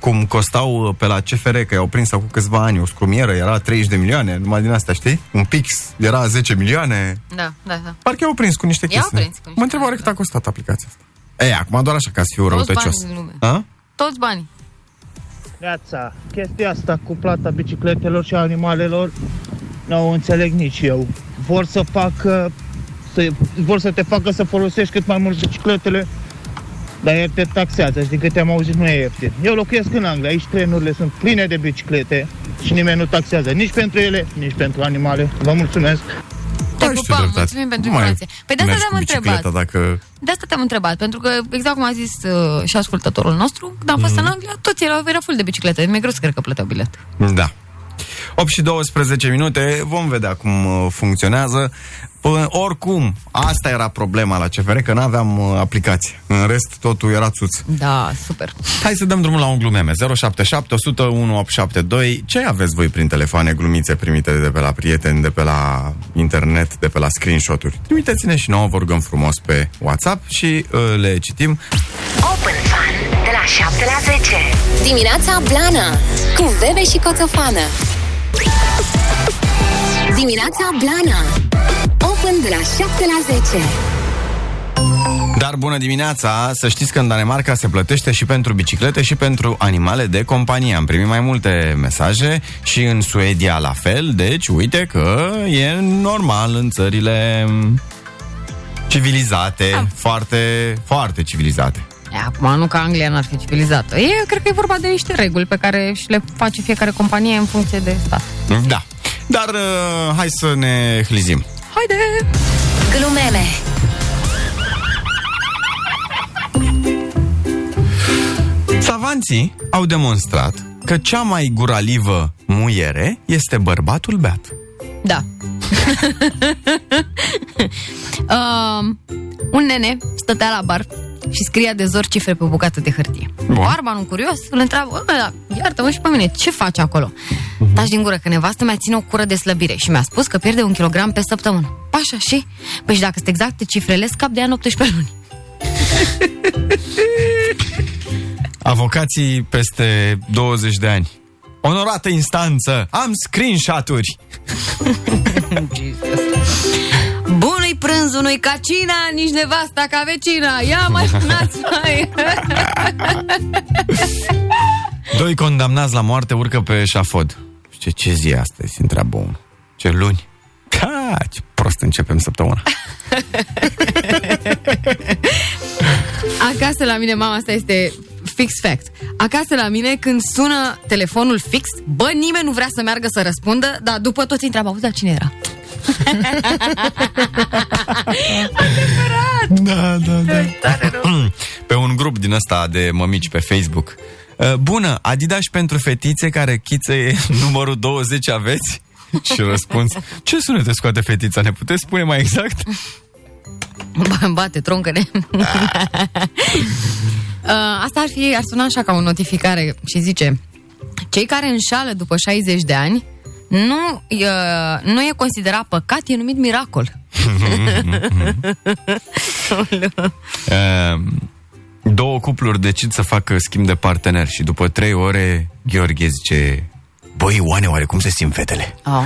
cum costau pe la CFR, că i-au prins acum câțiva ani, o scrumieră, era 30 de milioane, numai din astea, știi? Un pix era 10 milioane. Da. Parcă i-au prins cu niște chestii. Mă întreb oare cât a costat aplicația asta. Ei, acum doar așa, ca să fiu răutăcios. Toți banii. Viața, chestia asta cu plata bicicletelor și animalelor nu o înțeleg nici eu. Vor să te facă să folosești cât mai mult bicicletele, dar iar te taxează și din câte am auzit nu e ieftin. Eu locuiesc în Anglia, aici trenurile sunt pline de biciclete și nimeni nu taxează nici pentru ele, nici pentru animale. Vă mulțumesc! Te pupam, mulțumim pentru informație. Păi de asta te-am întrebat. De asta te-am întrebat, pentru că, exact cum a zis și ascultătorul nostru, când am fost în Anglia, toți era full de biciclete. Mi-e greu să cred că plăteau bilet. Da. 8:12, vom vedea cum funcționează. Oricum, asta era problema la CFR, că n-aveam aplicație. În rest, totul era țuț. Da, super. Hai să dăm drumul la un glumeme. 077 100 1872. Ce aveți voi prin telefoane, glumițe primite de pe la prieteni, de pe la internet, de pe la screenshot-uri? Trimiteți-ne și nouă, vă rugăm frumos, pe WhatsApp și le citim. Open Fun, de la 7 la 10. Dimineața Blană, cu Veve și Coțofană. Dimineața Blană, Open de la 7 la 10. Dar bună dimineața! Să știți că în Danemarca se plătește și pentru biciclete și pentru animale de companie. Am primit mai multe mesaje și în Suedia la fel, deci uite că e normal în țările civilizate, foarte, foarte civilizate. Acum, nu că Anglia n-ar fi civilizată. Cred că e vorba de niște reguli pe care și le face fiecare companie în funcție de stat. Da. Dar hai să ne hlizim. Haide! Glumeme. Savanții au demonstrat că cea mai guralivă muiere este bărbatul beat. Da. Un nene stătea la bar și scria de zor cifre pe o bucată de hârtie. Barmanul, curios, îl întreabă: iartă-mă și pe mine, ce faci acolo? Taci din gură, că nevastă mea ține o cură de slăbire și mi-a spus că pierde 1 kilogram pe săptămână. Așa și? Păi și dacă sunt exacte cifrele, scap de ani 18 luni. Avocații peste 20 de ani. Onorată instanță, am screenshot-uri. Bună-i prânz, unui ca cina, nici nevasta ca vecina. Ia mai nați mai. Doi condamnați la moarte urcă pe eșafod. Ce zi e astăzi? Întreabă unul. Ce luni? Ha, ce prost începem săptămâna. Acasă la mine, mama, asta este fix fact. Acasă la mine, când sună telefonul fix, bă, nimeni nu vrea să meargă să răspundă, dar după toți întreabă, auzi, dar cine era? Adevărat! Da. Pe un grup din ăsta de mămici pe Facebook. Bună, Adidas pentru fetițe care chiță e numărul 20 aveți? Și răspuns, ce sunete scoate fetița? Ne puteți spune mai exact? Îmi bate, troncă-ne. Asta ar suna așa ca o notificare și zice, cei care înșală după 60 de ani nu e considerat păcat, e numit miracol. Două cupluri decid să facă schimb de partener și după 3 ore Gheorghe zice, băi, Ioane, oare cum se simt fetele? Oh.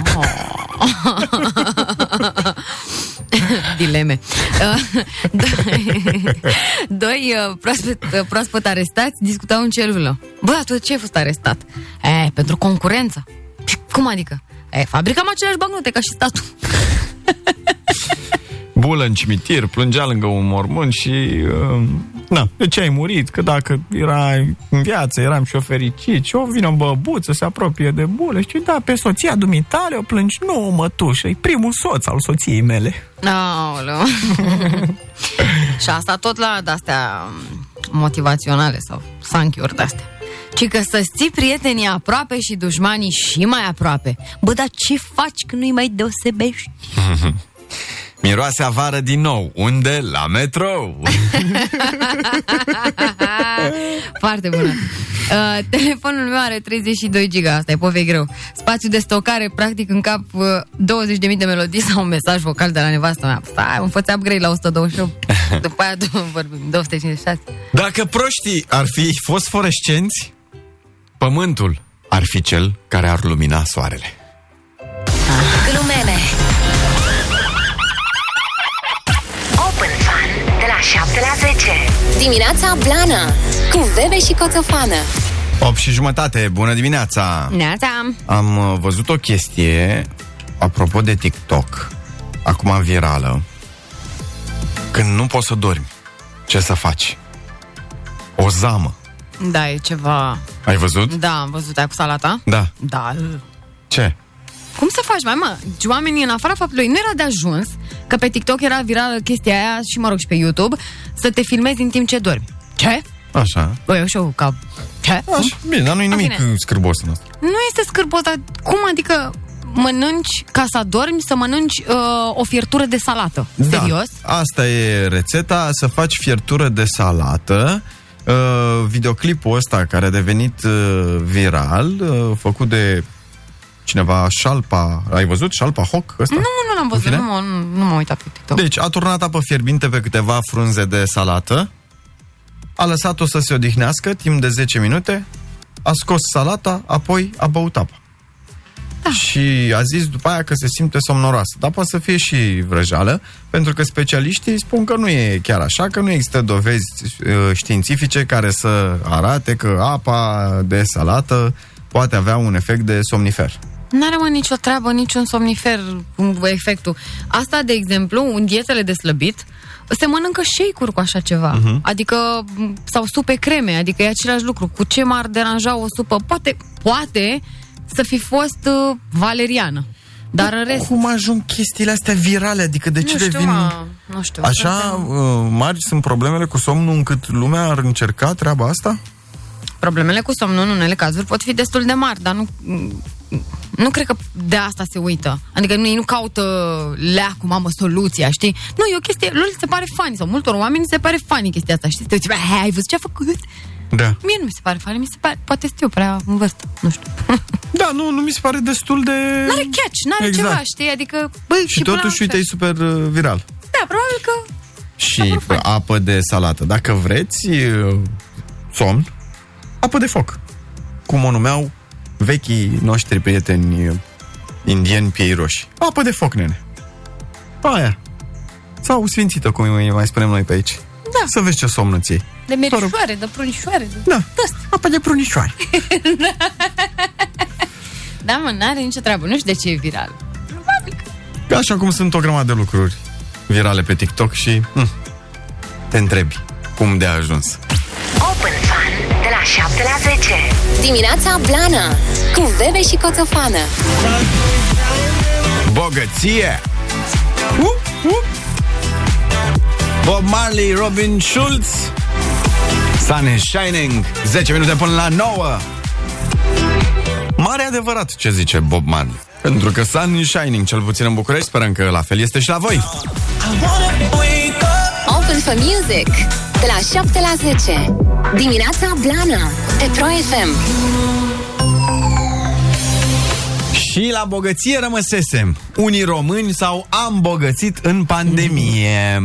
Dileme. Doi proaspăt arestați discutau în celulă. Bă, tu de ce ai fost arestat? Pentru concurență. Cum adică? Fabricam aceleași bancnote ca și statul. Bulă în cimitir, plângea lângă un mormânt și... de ce ai murit? Că dacă erai în viață, eram și-o fericit. Și o vină o băbuță, se apropie de Bulă. Știi, da, pe soția dumitale o plângi. Nu, mătușă, e primul soț al soției mele. Aoleu. Și asta tot la de-astea motivaționale sau sanchiuri de-astea. Ci că să-ți ții prietenii aproape și dușmanii și mai aproape. Bă, dar ce faci când nu-i mai deosebești? Miroase a vară din nou. Unde? La metrou. Foarte bună. Telefonul meu are 32 giga. Asta e povei greu. Spațiu de stocare, practic în cap 20.000 de melodii sau un mesaj vocal de la nevastă mea. Stai, îmi făți upgrade la 128. După aia vorbim 256. Dacă proștii ar fi fosforescenți, pământul ar fi cel care ar lumina soarele. Glumele 7 la 10. Dimineața Blană cu Veve și Coțofană. 8:30. Bună dimineața. Neața. Am văzut o chestie apropo de TikTok, acum virală. Când nu poți să dormi, ce să faci? O zamă. Da, e ceva. Ai văzut? Da, am văzut. Ai cu salata? Da. Ce? Cum să faci, mama? Oamenii, în afara faptului, nu era de ajuns, că pe TikTok era virală chestia aia și, mă rog, și pe YouTube, să te filmezi în timp ce dormi. Ce? Așa. Bă, eu și eu ca... Ce? Așa. Bine, dar nu-i nimic scârbos în asta. Nu este scârbos, dar cum adică mănânci, ca să adormi, să mănânci o fiertură de salată? Da. Serios? Asta e rețeta, să faci fiertură de salată. Videoclipul ăsta care a devenit viral, făcut de... cineva, Șalpa, ai văzut? Șalpa Hoc ăsta? Nu l-am văzut, nu m-am uitat pe TikTok. Deci, a turnat apă fierbinte pe câteva frunze de salată, a lăsat-o să se odihnească timp de 10 minute, a scos salata, apoi a băut apa. Da. Și a zis după aia că se simte somnoroasă. Dar poate să fie și vrăjeală, pentru că specialiștii spun că nu e chiar așa, că nu există dovezi științifice care să arate că apa de salată poate avea un efect de somnifer. N-are, mă, nicio treabă, niciun somnifer cu efectul. Asta, de exemplu, în dietele de slăbit, se mănâncă shake-uri cu așa ceva. Uh-huh. Adică, sau supe creme, adică e același lucru. Cu ce m-ar deranja o supă? Poate să fi fost valeriană. Dar în rest... Cum ajung chestiile astea virale? Adică de ce devin... Nu știu. Așa mari sunt problemele cu somnul încât lumea ar încerca treaba asta? Problemele cu somnul în unele cazuri pot fi destul de mari, dar nu cred că de asta se uită. Adică ei nu caută leacu, mamă, soluția, știi? Nu, e o chestie, lor se pare funny, sau multor oameni se pare funny chestia asta, știi? Te uiți, ai văzut ce a făcut? Da. Mie nu mi se pare funny, mi se pare, poate stiu prea în vârstă, nu știu. Da, nu mi se pare destul de... N-are catch, n-are exact ceva, știi? Adică, băi, și totuși, uite, e super viral. Da, probabil că... Și apă de salată. Dacă vreți somn, apă de foc, cum o numeau vechii noștri prieteni indieni piei roșii. Apă de foc, nene. Aia. Sau sfințită, cum îi mai spunem noi pe aici. Da. Să vezi ce somnă ți iei. De merișoare, de prunișoare. De... Da. Apă de prunișoare. Da, mă, n-are nicio treabă. Nu știu de ce e viral. Probabil că... Așa cum sunt o grămadă de lucruri virale pe TikTok și... te întrebi cum de a ajuns. Open Fun de la 7 la 10. Dimineața Blană cu Veve și Coțofană. Bogăție! Bob Marley, Robin Schulz, Sun is Shining. 10 minute până la 9. Mare adevărat ce zice Bob Marley, pentru că Sun is Shining, cel puțin în București, sperăm că la fel este și la voi. Open for Music de la 7 la 10. Dimineața Blană pe Pro FM. Și la bogăție rămăsesem. Unii români s-au îmbogățit în pandemie.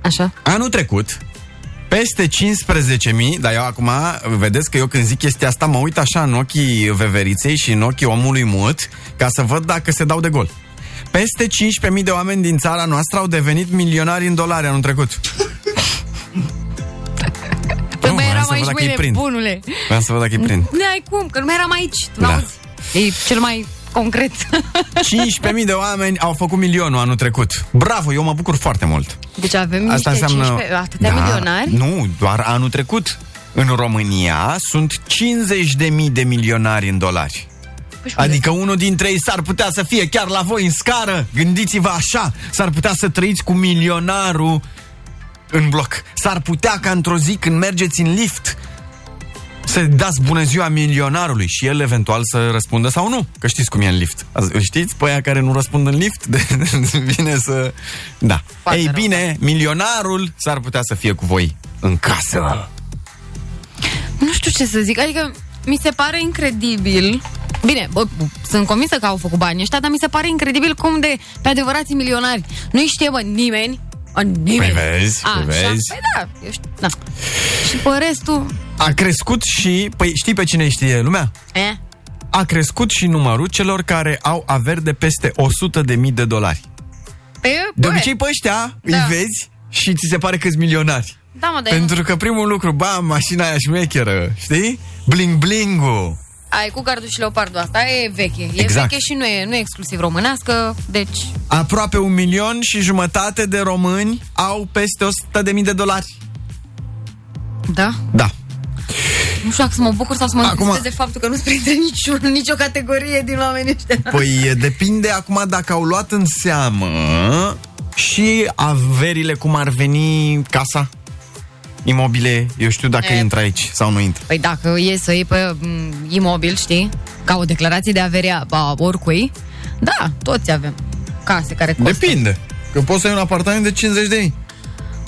Așa. Anul trecut, peste 15.000, dar eu acum, vedeți că eu când zic chestia asta, mă uit așa în ochii veveriței și în ochii omului mut, ca să văd dacă se dau de gol. Peste 15.000 de oameni din țara noastră au devenit milionari în dolari anul trecut. Nu, mai eram aici, mâine, bunule. Vreau să văd dacă îi prind. N-ai cum, că nu mai eram aici, tu n-auzi. E cel mai concret. 15.000 de oameni au făcut milionul anul trecut. Bravo, eu mă bucur foarte mult. Deci avem asta niște înseamnă... 15, atâtea milionari? Nu, doar anul trecut. În România sunt 50.000 de milionari în dolari. Adică unul din trei s-ar putea să fie chiar la voi în scară. Gândiți-vă așa, s-ar putea să trăiți cu milionarul în bloc. S-ar putea ca într-o zi când mergeți în lift să dați bună ziua milionarului și el eventual să răspundă sau nu. Că știți cum e în lift. Știți? Pe aia care nu răspund în lift vine să... Da. Foarte ei rău. Bine, milionarul s-ar putea să fie cu voi în casă. Nu știu ce să zic. Adică mi se pare incredibil... Bine, bă, sunt convinsă că au făcut banii ăștia, dar mi se pare incredibil cum de pe adevărații milionari nu-i știe, bă, nimeni. Nimeni. Păi vezi, vezi. Păi da, eu știu, da. Și pe restul... A crescut și... Păi știi pe cine știe lumea? E? A crescut și numărul celor care au averi de peste 100.000 de dolari. Păi, de obicei pe ăștia îi vezi și ți se pare că-s milionari. Da, mă, pentru că primul lucru, ba, mașina aia șmecheră, știi? Bling-bling-ul. Ai cu gardul și leopardul, asta e veche. E exact. Veche și nu e exclusiv românească, deci... Aproape 1,5 milioane de români au peste 100.000 de dolari. Da? Da. Nu știu dacă să mă bucur sau să mă acum... de faptul că nu-ți prinde nicio categorie din oamenii ăștia. Păi depinde acum dacă au luat în seamă și averile, cum ar veni casa. Imobile, eu știu dacă intră aici sau nu intră. Păi dacă e să iei pe imobil, știi, ca o declarație de averea a oricui, da, toți avem case care costă. Depinde, că poți să ai un apartament de 50.000.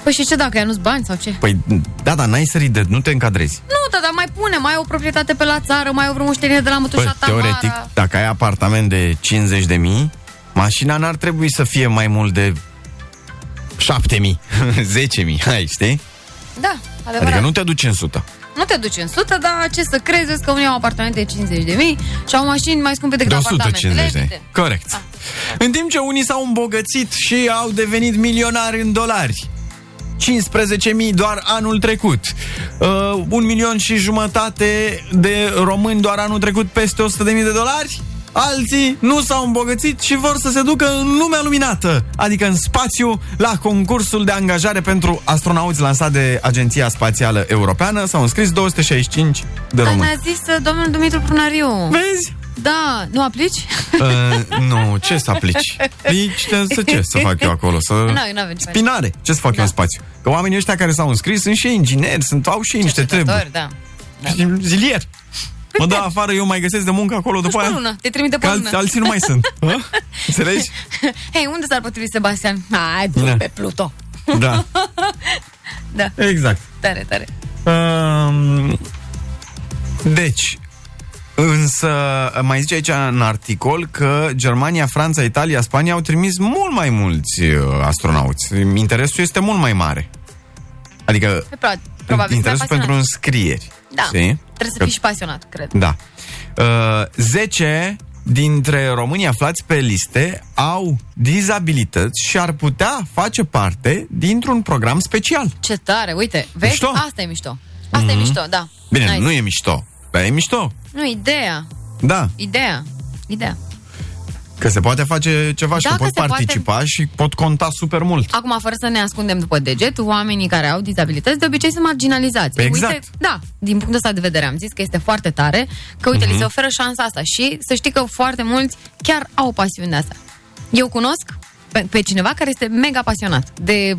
Păi și ce dacă ea nu-ți bani sau ce? Păi da, dar n-ai sărit de, nu te încadrezi. Nu, dar mai pune, mai ai o proprietate pe la țară, mai ai o vreo moștenire de la mătușa ta. Teoretic, dacă ai apartament de 50.000, mașina n-ar trebui să fie mai mult de 7.000, 10.000, hai, știi? Da, adevărat. Adică nu te duci în 100. Nu te duci în 100, dar ce să crezi că unii au apartamente de 50.000 și au mașini mai scumpe decât de apartamentele. Corect. Ah. În timp ce unii s-au îmbogățit și au devenit milionari în dolari. 15.000 doar anul trecut. 1,5 milioane de români doar anul trecut peste 100.000 de dolari. Alții nu s-au îmbogățit și vor să se ducă în lumea luminată, adică în spațiu, la concursul de angajare pentru astronauți lansat de Agenția Spațială Europeană. S-au înscris 265 de români. Ne-a zis domnul Dumitru Prunariu. Vezi? Da, nu aplici? Nu, ce să aplici? Ce să fac eu acolo? Spinare, ce să fac eu în spațiu? Că oamenii ăștia care s-au înscris sunt și ingineri, au și niște treburi. Zilier. Mă dau afară, eu mai găsesc de muncă acolo după aia. Te trimit de pe lună. Alții nu mai sunt. Înțelegi? Hei, unde s-ar potrivi Sebastian? Hai, pe Pluto. Da. Da. Exact. Tare, tare. Deci, însă, mai zice aici în articol că Germania, Franța, Italia, Spania au trimis mult mai mulți astronauți. Interesul este mult mai mare. Adică, interesul pentru înscrieri. Da. Știi? Trebuie să fii și pasionat, cred. Da. 10 dintre românii aflați pe liste au dizabilități și ar putea face parte dintr-un program special. Ce tare, uite, vezi? Mișto? Asta e mișto. Asta e mișto, da. Bine, n-ai, nu e mișto, dar e mișto. Nu, ideea. Da. Ideea. Că se poate face ceva și da, că pot participa poate... și pot conta super mult. Acum, fără să ne ascundem după deget, oamenii care au dizabilități de obicei sunt marginalizați. Exact. Uite, da, din punctul ăsta de vedere am zis că este foarte tare, că uite, li se oferă șansa asta și să știi că foarte mulți chiar au pasiunea asta. Eu cunosc pe cineva care este mega pasionat de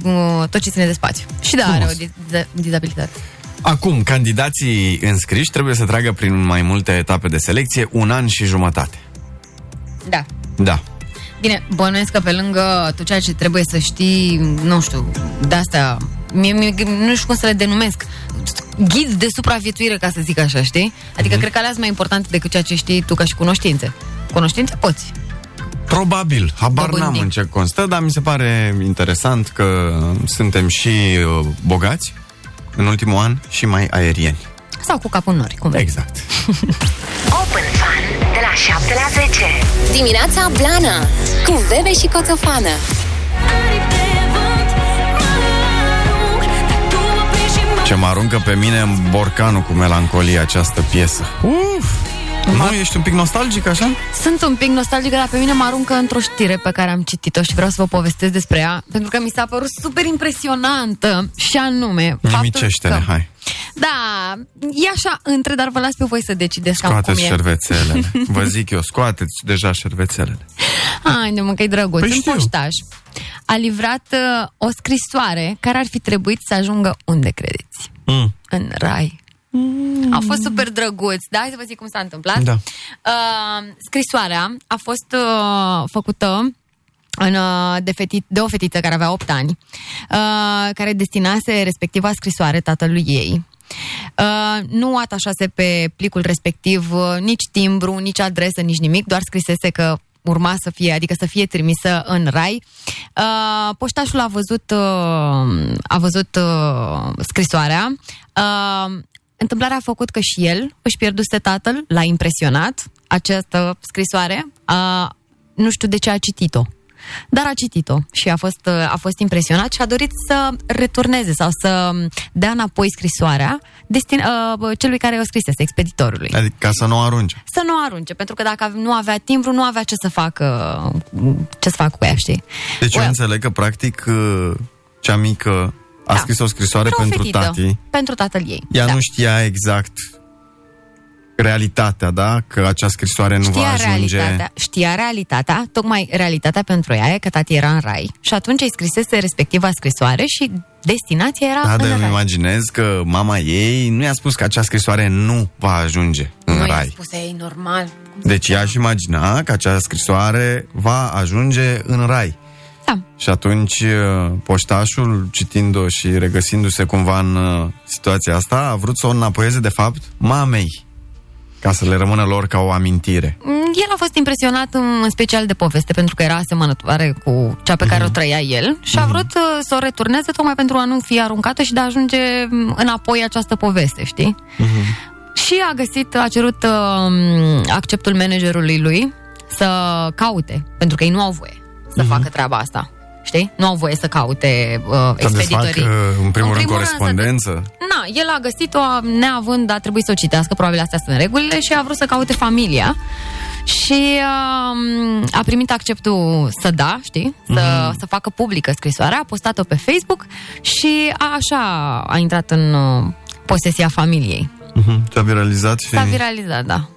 tot ce ține de spațiu. Și da, frumos. Are o dizabilitate. Acum, candidații înscriși trebuie să treacă prin mai multe etape de selecție, 1 an și jumătate. Da. Da. Bine, bănuiesc că pe lângă tot ceea ce trebuie să știi, nu știu, de-astea, nu știu cum să le denumesc, ghid de supraviețuire, ca să zic așa, știi? Adică cred că alea sunt mai importante decât ceea ce știi tu ca și cunoștințe. Cunoștințe poți. Probabil, habar n-am în ce constă, dar mi se pare interesant că suntem și bogați în ultimul an și mai aerieni. Sau cu capul în nori, cum vrei. Exact. Open Fun de la 7 la 10. Dimineața Blana cu Veve și Coțofană. Ce mă aruncă pe mine în borcanul cu melancolie această piesă. Nu, ești un pic nostalgic, așa? Sunt un pic nostalgică, dar pe mine mă aruncă într-o știre pe care am citit-o și vreau să vă povestesc despre ea, pentru că mi s-a părut super impresionantă și anume... Nimicește-ne, că... hai! Da, e așa între, dar vă las pe voi să decideți cam cum e. Scoateți șervețelele. Vă zic eu, scoateți deja șervețelele. Haide, mă, că-i drăguț. Păi un poștaș a livrat o scrisoare care ar fi trebuit să ajungă unde credeți? În rai. A fost super drăguț, da? Hai să vă zic cum s-a întâmplat. Da. Scrisoarea a fost făcută de o fetiță care avea 8 ani, care destinase respectiva scrisoare tatălui ei. Nu atașase pe plicul respectiv nici timbru, nici adresă, nici nimic, doar scrisese că urma să fie, adică să fie trimisă în rai. Poștașul a văzut scrisoarea. Întâmplarea a făcut că și el își pierduse tatăl, l-a impresionat această scrisoare. Nu știu de ce a citit-o, dar a citit-o și a fost impresionat și a dorit să returneze sau să dea înapoi scrisoarea celui care o scrisese, expeditorului. Adică ca să nu o arunce. Să nu o arunce, pentru că dacă nu avea timbru, nu avea ce să facă cu ea, știi? Deci eu înțeleg că, practic, cea mică a scris o scrisoare pentru tatăl ei. Ea nu știa exact... realitatea, da? Că acea scrisoare nu va ajunge... Știa realitatea, tocmai realitatea pentru ea e că tati era în rai. Și atunci îi scrisese respectiva scrisoare și destinația era în rai. Dar îmi imaginez că mama ei nu i-a spus că acea scrisoare nu va ajunge în rai. Nu i-a spus, ei, normal. Deci ea își imagina că acea scrisoare va ajunge în rai. Da. Și atunci poștașul, citind-o și regăsindu-se cumva în situația asta, a vrut să o înapoieze, de fapt, mamei. Ca să le rămână lor ca o amintire. El a fost impresionat în special de poveste, pentru că era asemănătoare cu cea pe care o trăia el și a vrut să o returneze tocmai pentru a nu fi aruncată și de a ajunge înapoi această poveste, știi? Și a cerut acceptul managerului lui să caute, pentru că ei nu au voie să facă treaba asta. Știi? Nu au voie să caute expeditorii. Să desfac, în primul rând, corespondență? El a găsit-o neavând, a trebuit să o citească, probabil astea sunt regulile, și a vrut să caute familia. Și a primit acceptul să da, știi? Să facă publică scrisoarea, a postat-o pe Facebook și a intrat în posesia familiei. S-a viralizat și... S-a viralizat, da.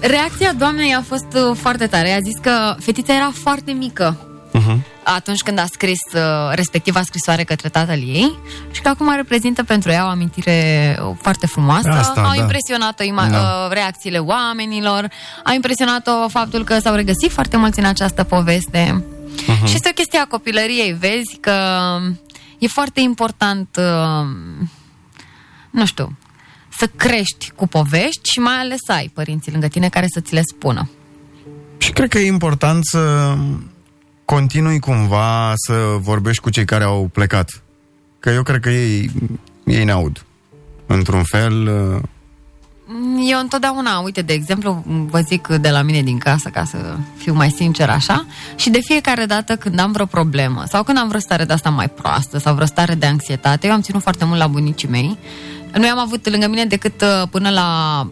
Reacția doamnei a fost foarte tare. I-a zis că fetița era foarte mică atunci când a scris respectiva scrisoare către tatăl ei și că acum reprezintă pentru ea o amintire foarte frumoasă. Au impresionat-o reacțiile oamenilor, a impresionat-o faptul că s-au regăsit foarte mulți în această poveste. Și este o chestie a copilăriei, vezi că e foarte important, nu știu, să crești cu povești și mai ales să ai părinții lângă tine care să ți le spună. Și cred că e important să continui cumva să vorbești cu cei care au plecat. Că eu cred că ei ne aud. într-un fel... Eu întotdeauna, uite, de exemplu, vă zic de la mine din casă, ca să fiu mai sincer așa, și de fiecare dată când am vreo problemă sau când am vreo stare de asta mai proastă sau vreo stare de anxietate, eu am ținut foarte mult la bunicii mei. Nu am avut lângă mine decât până la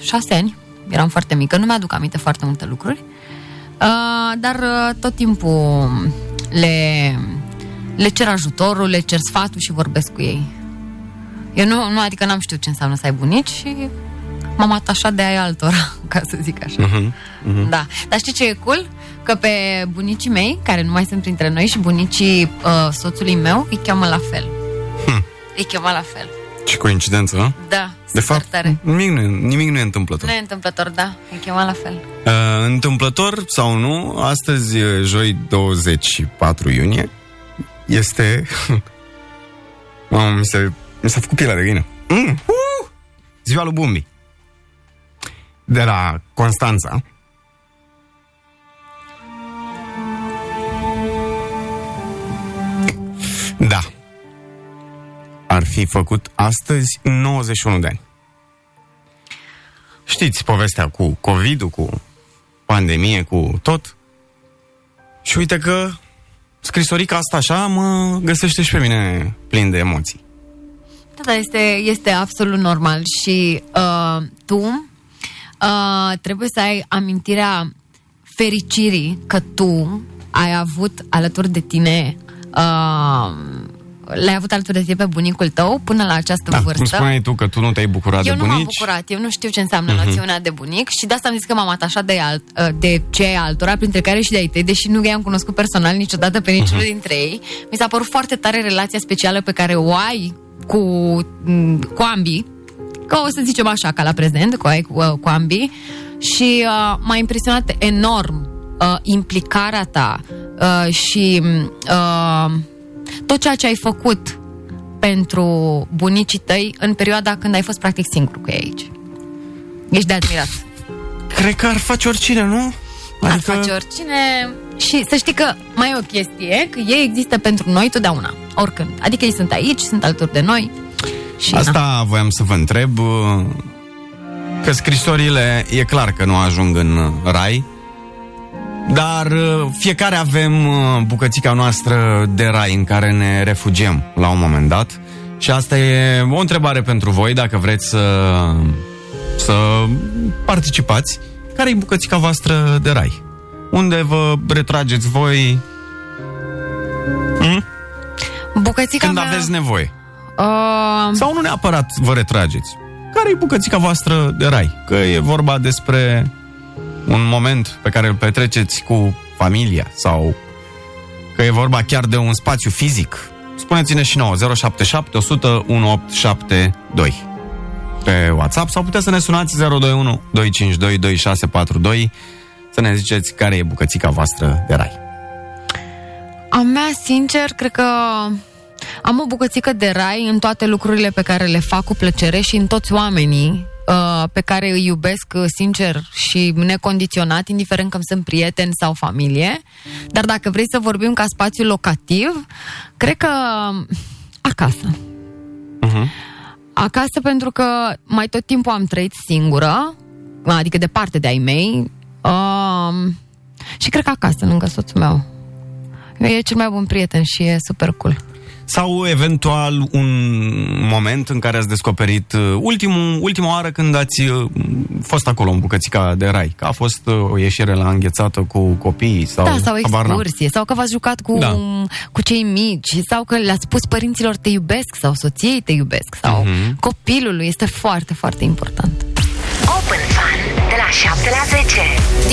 6 ani, eram foarte mică, nu mi-aduc aminte foarte multe lucruri, dar tot timpul le cer ajutorul, le cer sfatul și vorbesc cu ei. Eu nu, adică n-am știut ce înseamnă să ai bunici și m-am atașat de aia altora, ca să zic așa. Uh-huh, uh-huh. Da. Dar știi ce e cool? Că pe bunicii mei, care nu mai sunt printre noi, și bunicii soțului meu, îi cheamă la fel. Îi cheamă la fel. Ce coincidență, nu? Da. De fapt, tare. Nimic nu e întâmplător. Nu e întâmplător, da. Îi cheamă la fel. Întâmplător sau nu, astăzi, joi 24 iunie, este... Mamă, mi s-a făcut pielea de găină. Ziua lui Bumbi. De la Constanța. Da. Ar fi făcut astăzi 91 de ani. Știți povestea cu COVID-ul, cu pandemie, cu tot? Și uite că scrisorica asta așa mă găsește și pe mine plin de emoții. Da, este absolut normal și tu trebuie să ai amintirea fericirii că tu ai avut alături de tine, l-ai avut alături de tine pe bunicul tău până la această vârstă. Cum spuneai tu că tu nu te-ai bucurat de bunici? Eu nu m-am bucurat, eu nu știu ce înseamnă noțiunea de bunic și de asta am zis că m-am atașat de cei altora, printre care și de ai tăi, deși nu i-am cunoscut personal niciodată pe niciunul dintre ei. Mi s-a părut foarte tare relația specială pe care o ai cu ambii, că o să zicem așa, ca la prezent, cu ambii, și m-a impresionat enorm implicarea ta și tot ceea ce ai făcut pentru bunicii tăi în perioada când ai fost practic singur cu ei aici. Ești de admirat. Cred că ar face oricine, nu? Adică... Ar face oricine. Și să știi că mai e o chestie, că ei există pentru noi totdeauna, oricând. Adică ei sunt aici, sunt alături de noi. Și asta voiam să vă întreb, că scrisorile e clar că nu ajung în rai, dar fiecare avem bucățica noastră de rai în care ne refugiem la un moment dat. Și asta e o întrebare pentru voi, dacă vreți să participați. Care e bucățica voastră de rai? Unde vă retrageți voi? Bucățica când aveți nevoie. Sau nu neapărat vă retrageți. Care e bucățica voastră de rai? Că e vorba despre un moment pe care îl petreceți cu familia sau că e vorba chiar de un spațiu fizic. Spuneți-ne și nouă, 077 100 1872, pe WhatsApp, sau puteți să ne sunați 021 252 2642, să ne ziceți care e bucățica voastră de rai. A mea, sincer, cred că am o bucățică de rai în toate lucrurile pe care le fac cu plăcere și în toți oamenii pe care îi iubesc sincer și necondiționat, indiferent că sunt prieteni sau familie. Dar dacă vrei să vorbim ca spațiu locativ, cred că acasă. Acasă, pentru că mai tot timpul am trăit singură, adică departe de ai mei, și cred că acasă, lângă soțul meu. E cel mai bun prieten și e super cool. Sau eventual un moment în care ați descoperit ultima oară când ați fost acolo în bucățica de rai, că a fost o ieșire la înghețată cu copiii sau, da, sau excursie, sau că v-ați jucat cu cei mici, sau că le-ați spus părinților te iubesc sau soției te iubesc sau copilului. Este foarte, foarte important. Open Fun de la 7 la 10.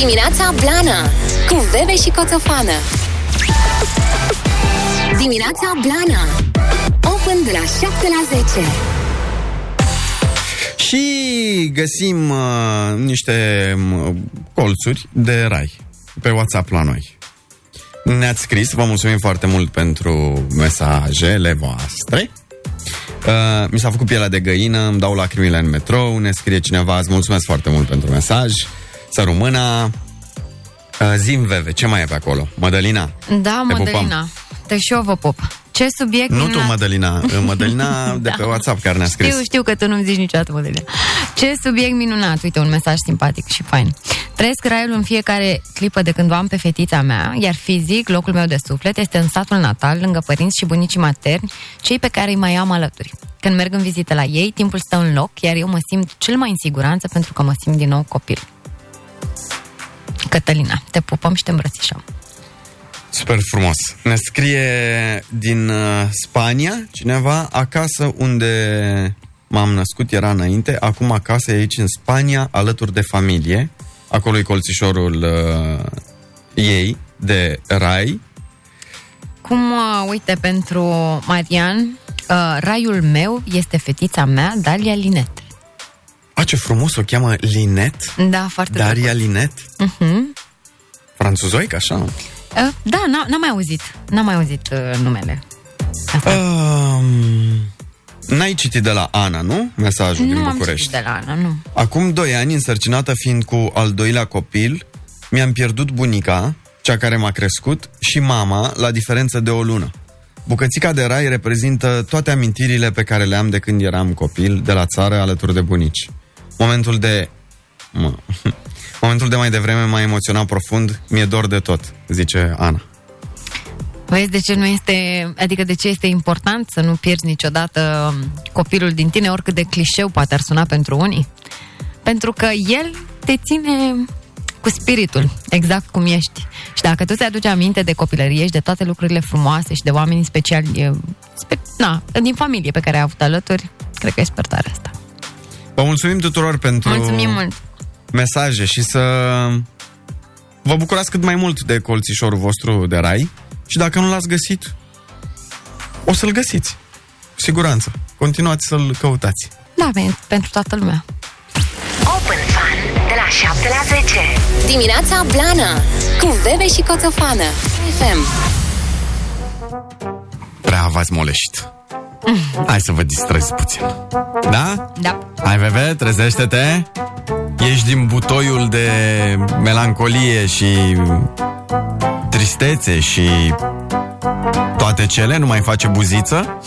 Dimineața Blană cu Veve și Coțofană. Dimineața Blana, Open de la 7 la 10. Și găsim niște colțuri de rai pe WhatsApp la noi. Ne-ați scris, vă mulțumim foarte mult pentru mesajele voastre. Mi s-a făcut pielea de găină, îmi dau lacrimile în metrou, ne scrie cineva, îți mulțumesc foarte mult pentru mesaj. Să rămână. Zim, Veve, ce mai e pe acolo? Mădălina? Da, Mădălina. Și eu vă pup. Ce Ce subiect? Nu tu, Madalina. Madalina de pe WhatsApp care ne-a scris. Știu că tu nu-mi zici niciodată, Madalina. Ce subiect minunat. Uite, un mesaj simpatic și fain. Trăiesc raiul în fiecare clipă de când o am pe fetița mea, iar fizic, locul meu de suflet este în satul natal, lângă părinți și bunicii materni, cei pe care îi mai am alături. Când merg în vizită la ei, timpul stă în loc, iar eu mă simt cel mai în siguranță pentru că mă simt din nou copil. Cătălina, te pupăm și te îmbrățișăm. Super frumos. Ne scrie din Spania cineva, acasă unde m-am născut era înainte, acum acasă e aici în Spania, alături de familie. Acolo e colțișorul ei de rai. Cum, uite, pentru Marian, raiul meu este fetița mea, Daria Linet. A, ce frumos, o cheamă Linet? Da, foarte frumos. Daria drăguț. Linet? Uh-huh. Franțuzoic, așa? Da, n-am mai auzit numele. N-ai citit de la Ana, nu? Mesajul din București. Nu am citit de la Ana, nu. Acum 2 ani, însărcinată fiind cu al 2-lea copil, mi-am pierdut bunica, cea care m-a crescut, și mama, la diferență de 1 lună. Bucățica de rai reprezintă toate amintirile pe care le am de când eram copil, de la țară, alături de bunici. Momentul de mai devreme m-a emoționat profund, mi-e dor de tot, zice Ana. Vezi de ce nu este, adică de ce este important să nu pierzi niciodată copilul din tine, oricât de clișeu poate ar suna pentru unii? Pentru că el te ține cu spiritul, exact cum ești. Și dacă tu ți-aduci aminte de copilărie și de toate lucrurile frumoase și de oamenii speciali din familie pe care ai avut alături, cred că e spertarea asta. Vă mulțumim tuturor pentru mesaje și să vă bucurați cât mai mult de colțișorul vostru de rai. Și dacă nu l-ați găsit, o să-l găsiți. Cu siguranță. Continuați să-l căutați. Da, pentru toată lumea. Open Fun, de la 7 la 10. Dimineața Blană, cu Veve și Coțofană. FM. Prea v-ați moleșit. Hai să vă distrezi puțin. Da? Da. Hai, Veve, trezește-te. Ești din butoiul de melancolie și tristețe și toate cele, nu mai face buziță.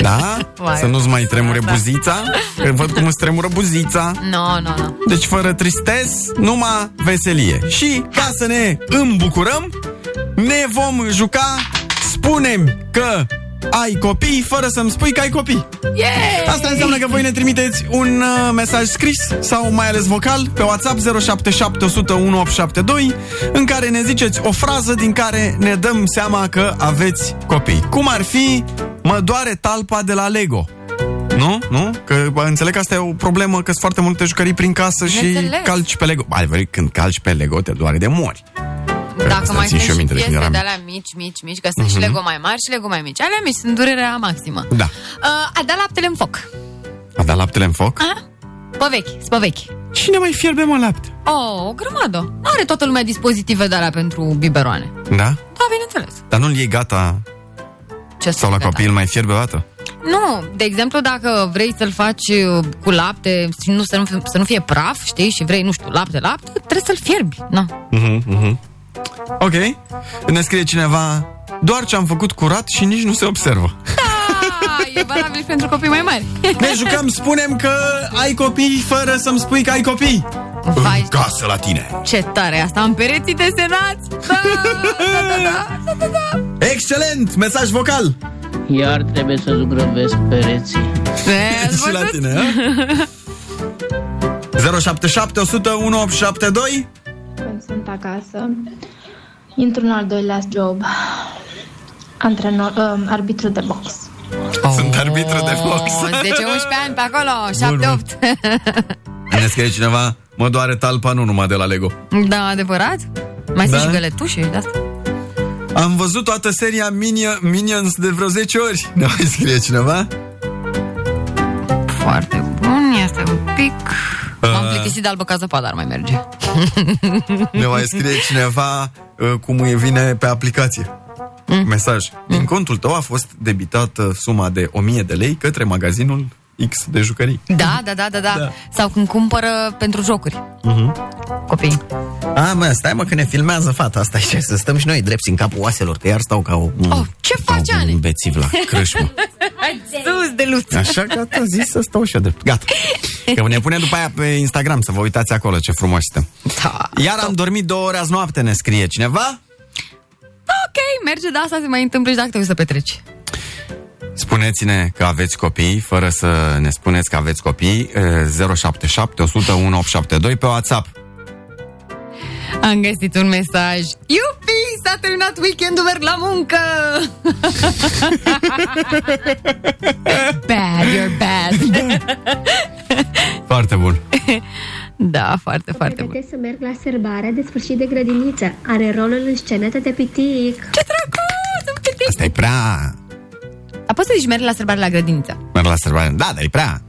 Da? Vai, să nu-ți mai tremure buzița. Că văd cum îți tremură buzița. No. Deci fără tristez, numai veselie. Și ca să ne îmbucurăm, ne vom juca. Spune-mi că ai copii fără să-mi spui că ai copii. Yay! Asta înseamnă că voi ne trimiteți un mesaj scris sau mai ales vocal pe WhatsApp 07711872 în care ne ziceți o frază din care ne dăm seama că aveți copii. Cum ar fi mă doare talpa de la Lego. Nu? Nu? Că înțeleg că asta e o problemă, că sunt foarte multe jucării prin casă și calci pe Lego. Adevărat, când calci pe Lego te doare de mori. Dacă mai sunt și piese de alea mici, că sunt și Lego mai mari și Lego mai mici. Alea mici sunt durerea maximă. Da. A dat laptele în foc. A dat laptele în foc? Aha. Pe vechi. Cine mai fierbe, mă, lapte? O grămadă. Are toată lumea dispozitive de alea pentru biberoane. Da? Da, bineînțeles. Dar nu-l iei gata? Ce sau la copil mai fierbe o dată? Nu, de exemplu, dacă vrei să-l faci cu lapte, să nu fie praf, știi, și vrei, nu știu, lapte, trebuie să-l fierbi. Na. Ok, ne scrie cineva, doar ce am făcut curat și nici nu se observă. Da, e valabil pentru copii mai mari. Ne jucăm, spune-mi că ai copii fără să-mi spui că ai copii. Vai, în casă la tine. Ce tare asta, am pereții desenați. Da. Excelent, mesaj vocal. Iar trebuie să zugrăvesc pereții. Și la tine, 077 100 1872. Când sunt acasă, intru în al 2-lea job, arbitru de box. Sunt arbitru de box. 10-11 ani pe acolo, 7-8. Ne scrie cineva, mă doare talpa, nu numai de la Lego. Da, adevărat? Mai sunt și găletușe de asta. Am văzut toată seria Minions de vreo 10 ori. Ne mai scrie cineva. Foarte bun, este un pic... M-am plictisit de albă ca zăpada, dar mai merge. Ne mai scrie cineva cum îi vine pe aplicație. Mesaj. Din contul tău a fost debitată suma de 1000 de lei către magazinul X de jucării. Da. Sau când cumpără pentru jocuri. Copiii. Stai că ne filmează fata asta aici. Să stăm și noi drepți în capul oaselor, că iar stau ca o... ce faci, Ane? Un bețiv la crâșmă. Sus de luț. Așa că a zis să stau și drept. Gata. Că ne pune după aia pe Instagram, să vă uitați acolo ce frumos suntem. Da, iar am dormit 2 ore azi noapte, ne scrie cineva. Ok, merge, da, asta se mai întâmplă și dacă trebuie să petreci. Spuneți-ne că aveți copii, fără să ne spuneți că aveți copii. 077 101 872 pe WhatsApp. Am găsit un mesaj. Iupi, s-a terminat weekendul, merg la muncă. Bad, you're bad. Foarte bun. Da, foarte, foarte bun. Să merg la sărbarea de sfârșit de grădiniță. Are rolul în sceneta de pitic. Ce drăguț, un pitic. Asta e prea... Dar poți să zici merg la sărbare la grădiniță. Merg la sărbare, da, dar e prea...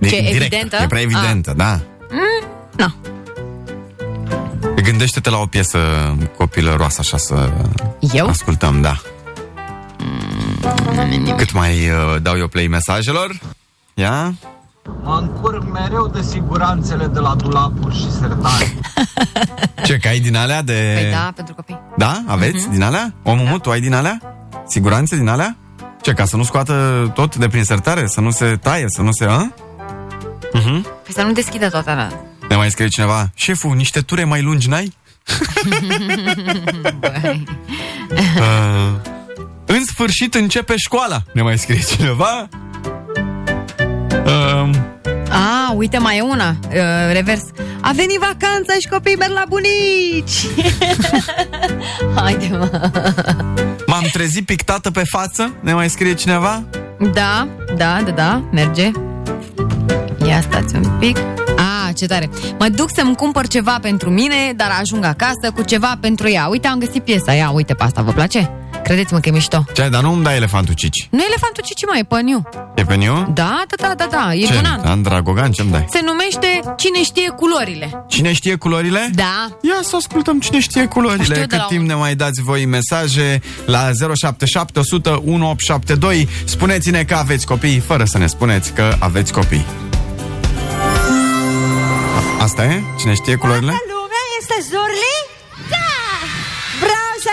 evidentă? E prea evidentă, da. Nu. Gândește-te la o piesă copilăroasă, așa să... Eu? Ascultăm, da. Cât mai dau eu play mesajelor? Ia... Mă încurc mereu de siguranțele de la dulapuri și sertare. Ce, că ai din alea de... Păi da, pentru copii. Da? Aveți din alea? Omul, tu ai din alea? Siguranțe din alea? Ce, ca să nu scoată tot de prin sertare? Să nu se taie, să nu se... Păi să nu deschidă toată alea. Ne mai scrie cineva, șeful, niște ture mai lungi n-ai? În sfârșit începe școala, ne mai scrie cineva. Uite, mai e una, revers. A venit vacanța și copiii merg la bunici. Haide-mă. M-am trezit pictată pe față, ne mai scrie cineva? Da, merge. Ia stați un pic. Ce tare. Mă duc să-mi cumpăr ceva pentru mine, dar ajung acasă cu ceva pentru ea. Uite, am găsit piesa. Ia, uite pe asta, vă place? Credeți-mă că e mișto. Ce, dar nu îmi dai elefantul cici. Nu e elefantul cici, mă, e pe new. E pe new? Da, e bunan. Andra Gogan, ce-mi dai? Se numește Cine știe culorile. Cine știe culorile? Da. Ia să ascultăm Cine știe culorile. Cât timp ne mai dați voi mesaje la 077 100 1872. Spuneți-ne că aveți copii, fără să ne spuneți că aveți copii. Asta e? Cine știe culorile? Toată lumea este Zurli? Da! Vreau să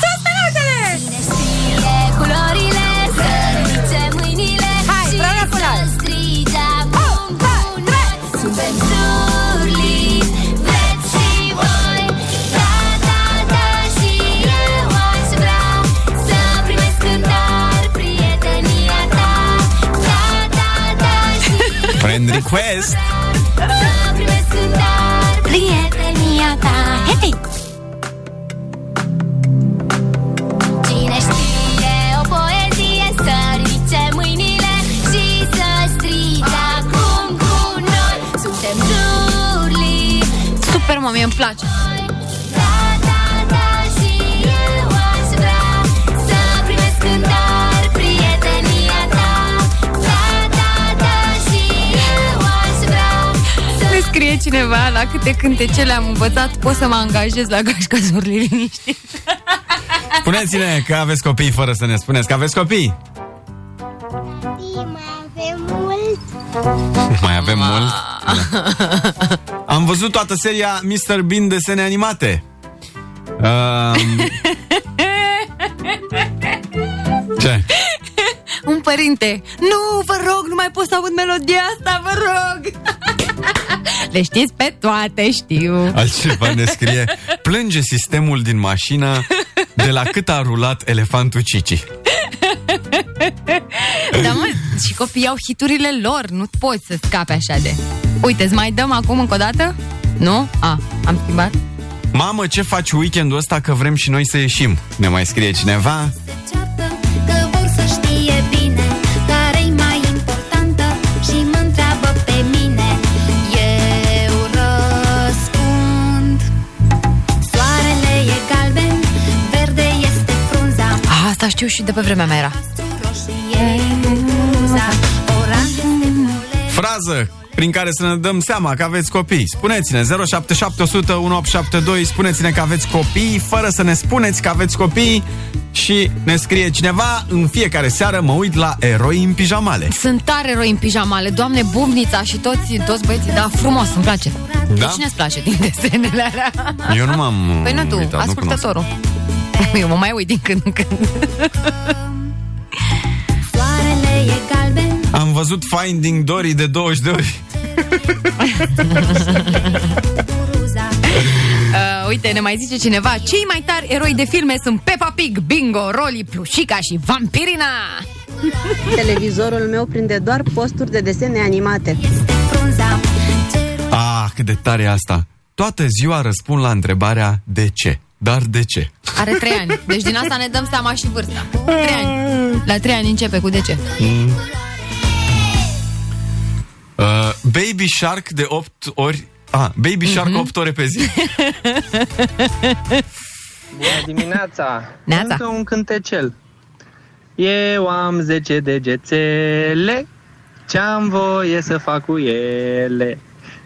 Sus mânuțele! Cine știe culorile? Să ridice mâinile. Hai, și să strige bum, bum, bum. Suntem Zurli, veți și voi. Da, da, da, și eu aș vrea să primesc în dar. Friend request. Cine știe o poezie, să ridice mâinile și să strige acum cu noi. Suntem Zurli. Super, mami, îmi place. Scrie cineva, la câte cântecele am învățat, pot să mă angajez la gașca Zurli liniștit. Spuneți-ne că aveți copii, fără să ne spuneți că aveți copii. Mai avem mult? Am văzut toată seria Mr. Bean desene animate. Ce? Un părinte. Nu, vă rog, nu mai pot să aud melodia asta, vă rog. Le știți pe toate, știu. Altceva ne scrie: plânge sistemul din mașină de la cât a rulat elefantul cici. Da, mă, și copiii au hiturile lor. Nu poți să scape așa de... Uite, îți mai dăm acum încă o dată? Nu? Am schimbat. Mamă, ce faci weekendul ăsta, că vrem și noi să ieșim? Ne mai scrie cineva. Că vor să știe bine, care-i mai importantă, și mă întreabă pe mine. Eu răspund: soarele e galben, verde este frunza. Asta știu și de pe vremea mea era. Frază prin care să ne dăm seama că aveți copii. Spuneți-ne 0771001872, spuneți-ne că aveți copii, fără să ne spuneți că aveți copii. Și ne scrie cineva: în fiecare seară mă uit la Eroi în pijamale. Sunt tare Eroi în pijamale, doamne, Bubnița și toți băieții. Da, frumos, îmi place. Da? Cine îți place din desenele alea? Eu nu m-am Păi nu tu, uitat, ascultătorul. Eu mă mai uit din când în când. Am văzut Finding Dory de 20 de ori. Uite, ne mai zice cineva: cei mai tari eroi de filme sunt Peppa Pig, Bingo, Rolly, Plușica și Vampirina. Televizorul meu prinde doar posturi de desene animate. Ah, cât de tare e asta. Toată ziua răspund la întrebarea de ce. Dar de ce? Are 3 ani, deci din asta ne dăm seama și vârsta. 3 ani. La 3 ani începe cu de ce. Baby Shark de 8 ori... Baby Shark 8 ore pe zi. Bună dimineața! Neața. Încă un cântecel. Eu am 10 degețele, ce-am voie să fac cu ele?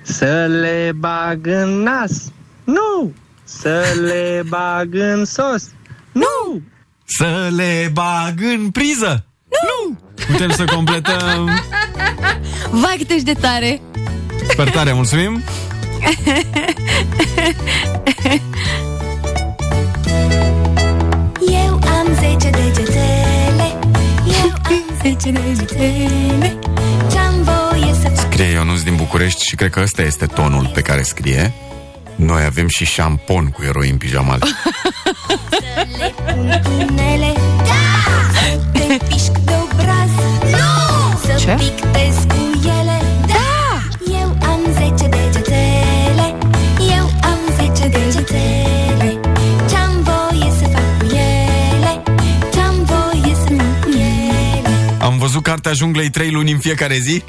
Să le bag în nas? Nu! Să le bag în sos? Nu! Să le bag în priză? Nu! Putem să completăm. Vai, cât ești de tare! Super tare, mulțumim! Eu am 10 degetele, eu am 10 degetele, ce-am voie să... Scrie Ionuț din București și cred că ăsta este tonul pe care scrie. Noi avem și șampon cu eroi în pijamale. Să le pun cunele, da! Te pișc de obraz, nu! Să pictez cu ele. Am văzut Cartea Junglei 3 luni în fiecare zi.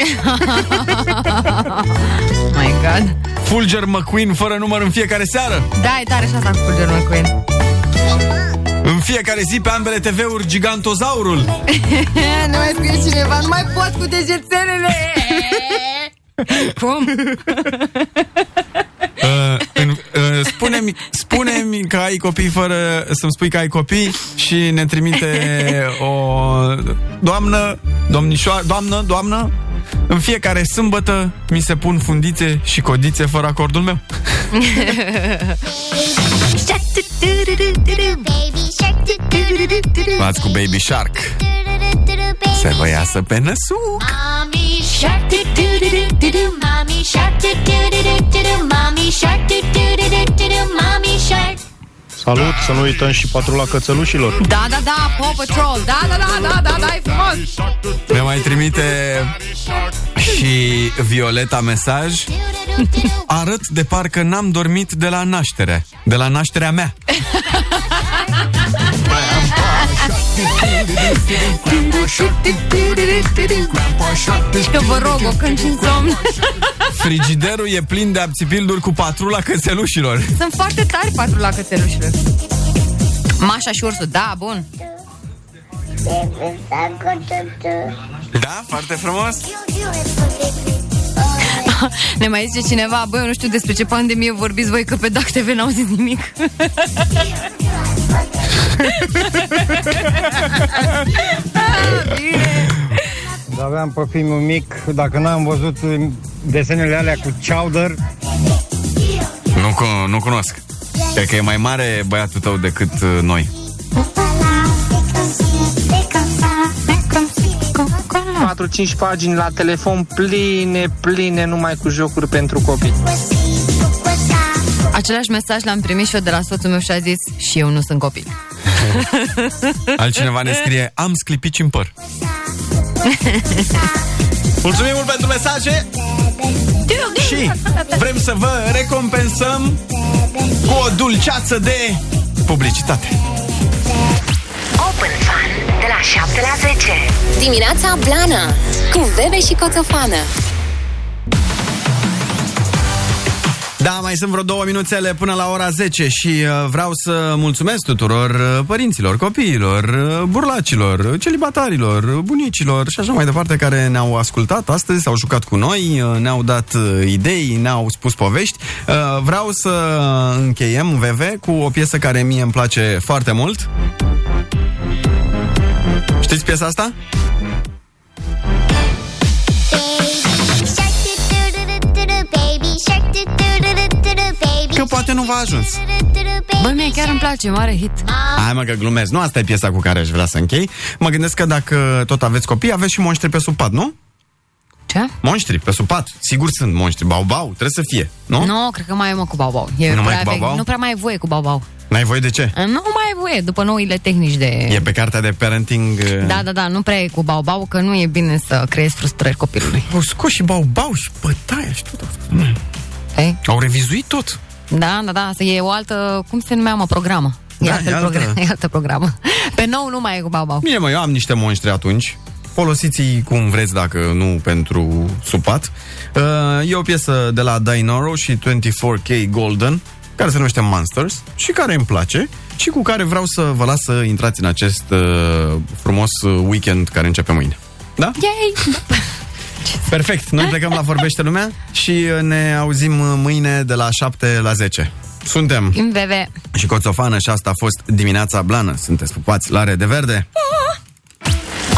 My God. Fulger McQueen fără număr în fiecare seară. Da, e tare și asta cu Fulger McQueen. În fiecare zi pe ambele TV-uri Gigantozaurul. Nu mai scrie cineva: nu mai pot cu degețelele. Cum? Spune-mi că ai copii fără să-mi spui că ai copii. Și ne trimite o doamnă, domnișoară, doamnă: în fiecare sâmbătă mi se pun fundițe și codițe fără acordul meu. Fați cu Baby Shark să vă iasă pe năsuc. Salut, să nu uităm și Patrula Cățelușilor. Da, da, da, Paw Patrol. Da, da, da, da, da, da, e frumos. Ne mai trimite și Violeta mesaj: arăt de parcă n-am dormit de la naștere. De la nașterea mea. Că vă rog, o cânci în somn. Frigiderul e plin de abțipilduri cu Patrula Cățelușilor. Sunt foarte tari Patrula Cățelușilor. Mașa și ursul, da, bun. Da, foarte frumos. Ne mai zice cineva: băi, eu nu știu despre ce pandemie vorbiți voi, că pe DAC TV n-au zis nimic. Dar aveam pe filmul mic, dacă n-am văzut desenele alea cu Chowder. Nu cunosc. Cred că e mai mare băiatul tău decât noi. Patru, cinci pagini la telefon pline, numai cu jocuri pentru copii. Același mesaj l-am primit și eu de la soțul meu și a zis: și eu nu sunt copil. Altcineva ne scrie: am sclipici în păr. Mulțumim mult pentru mesaje. Și vrem să vă recompensăm cu o dulceață de publicitate. Open Fun de la 7 la 10. Dimineața Blană cu Veve și Coțofană. Da, mai sunt vreo 2 minuțele până la ora 10 și vreau să mulțumesc tuturor părinților, copiilor, burlacilor, celibatarilor, bunicilor și așa mai departe care ne-au ascultat astăzi, s-au jucat cu noi, ne-au dat idei, ne-au spus povești. Vreau să încheiem VV cu o piesă care mie îmi place foarte mult. Știți piesa asta? Că poate nu v-a ajuns. Băi, mie chiar îmi place, mare hit. Hai mă că glumesc, nu asta e piesa cu care aș vrea să închei. Mă gândesc că dacă tot aveți copii, aveți și monștri pe sub pat, nu? Ce? Monștri pe sub pat, sigur sunt monștri. Bau-bau, trebuie să fie, nu? Nu, cred că mai e mă cu bau-bau. Nu prea mai e voie cu bau-bau. N-ai voie de ce? Nu mai e voie, după noile tehnici de... E pe cartea de parenting... Da, nu prea e cu bau-bau, că nu e bine să creezi frustrări copilului. Au scos și bau-bau și bătaia și tot. Ei? Au revizuit tot. Da, e o altă, cum se numea, mă, programă. E altă programă. Pe nou nu mai e cu bau-bau. Bine, mă, eu am niște monștri atunci. Folosiți-i cum vreți, dacă nu pentru supat. E o piesă de la Dinoro și 24K Golden, care se numește Monsters și care îmi place și cu care vreau să vă las să intrați în acest frumos weekend care începe mâine. Da? Yay! Perfect, noi plecăm la Vorbește Lumea și ne auzim mâine de la 7 la 10. Suntem Bebe și Coțofană și asta a fost Dimineața Blană. Sunteți pupați la Rede Verde.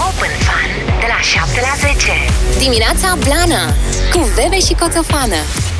Open Fun de la 7 la 10. Dimineața Blană cu Bebe și Coțofană.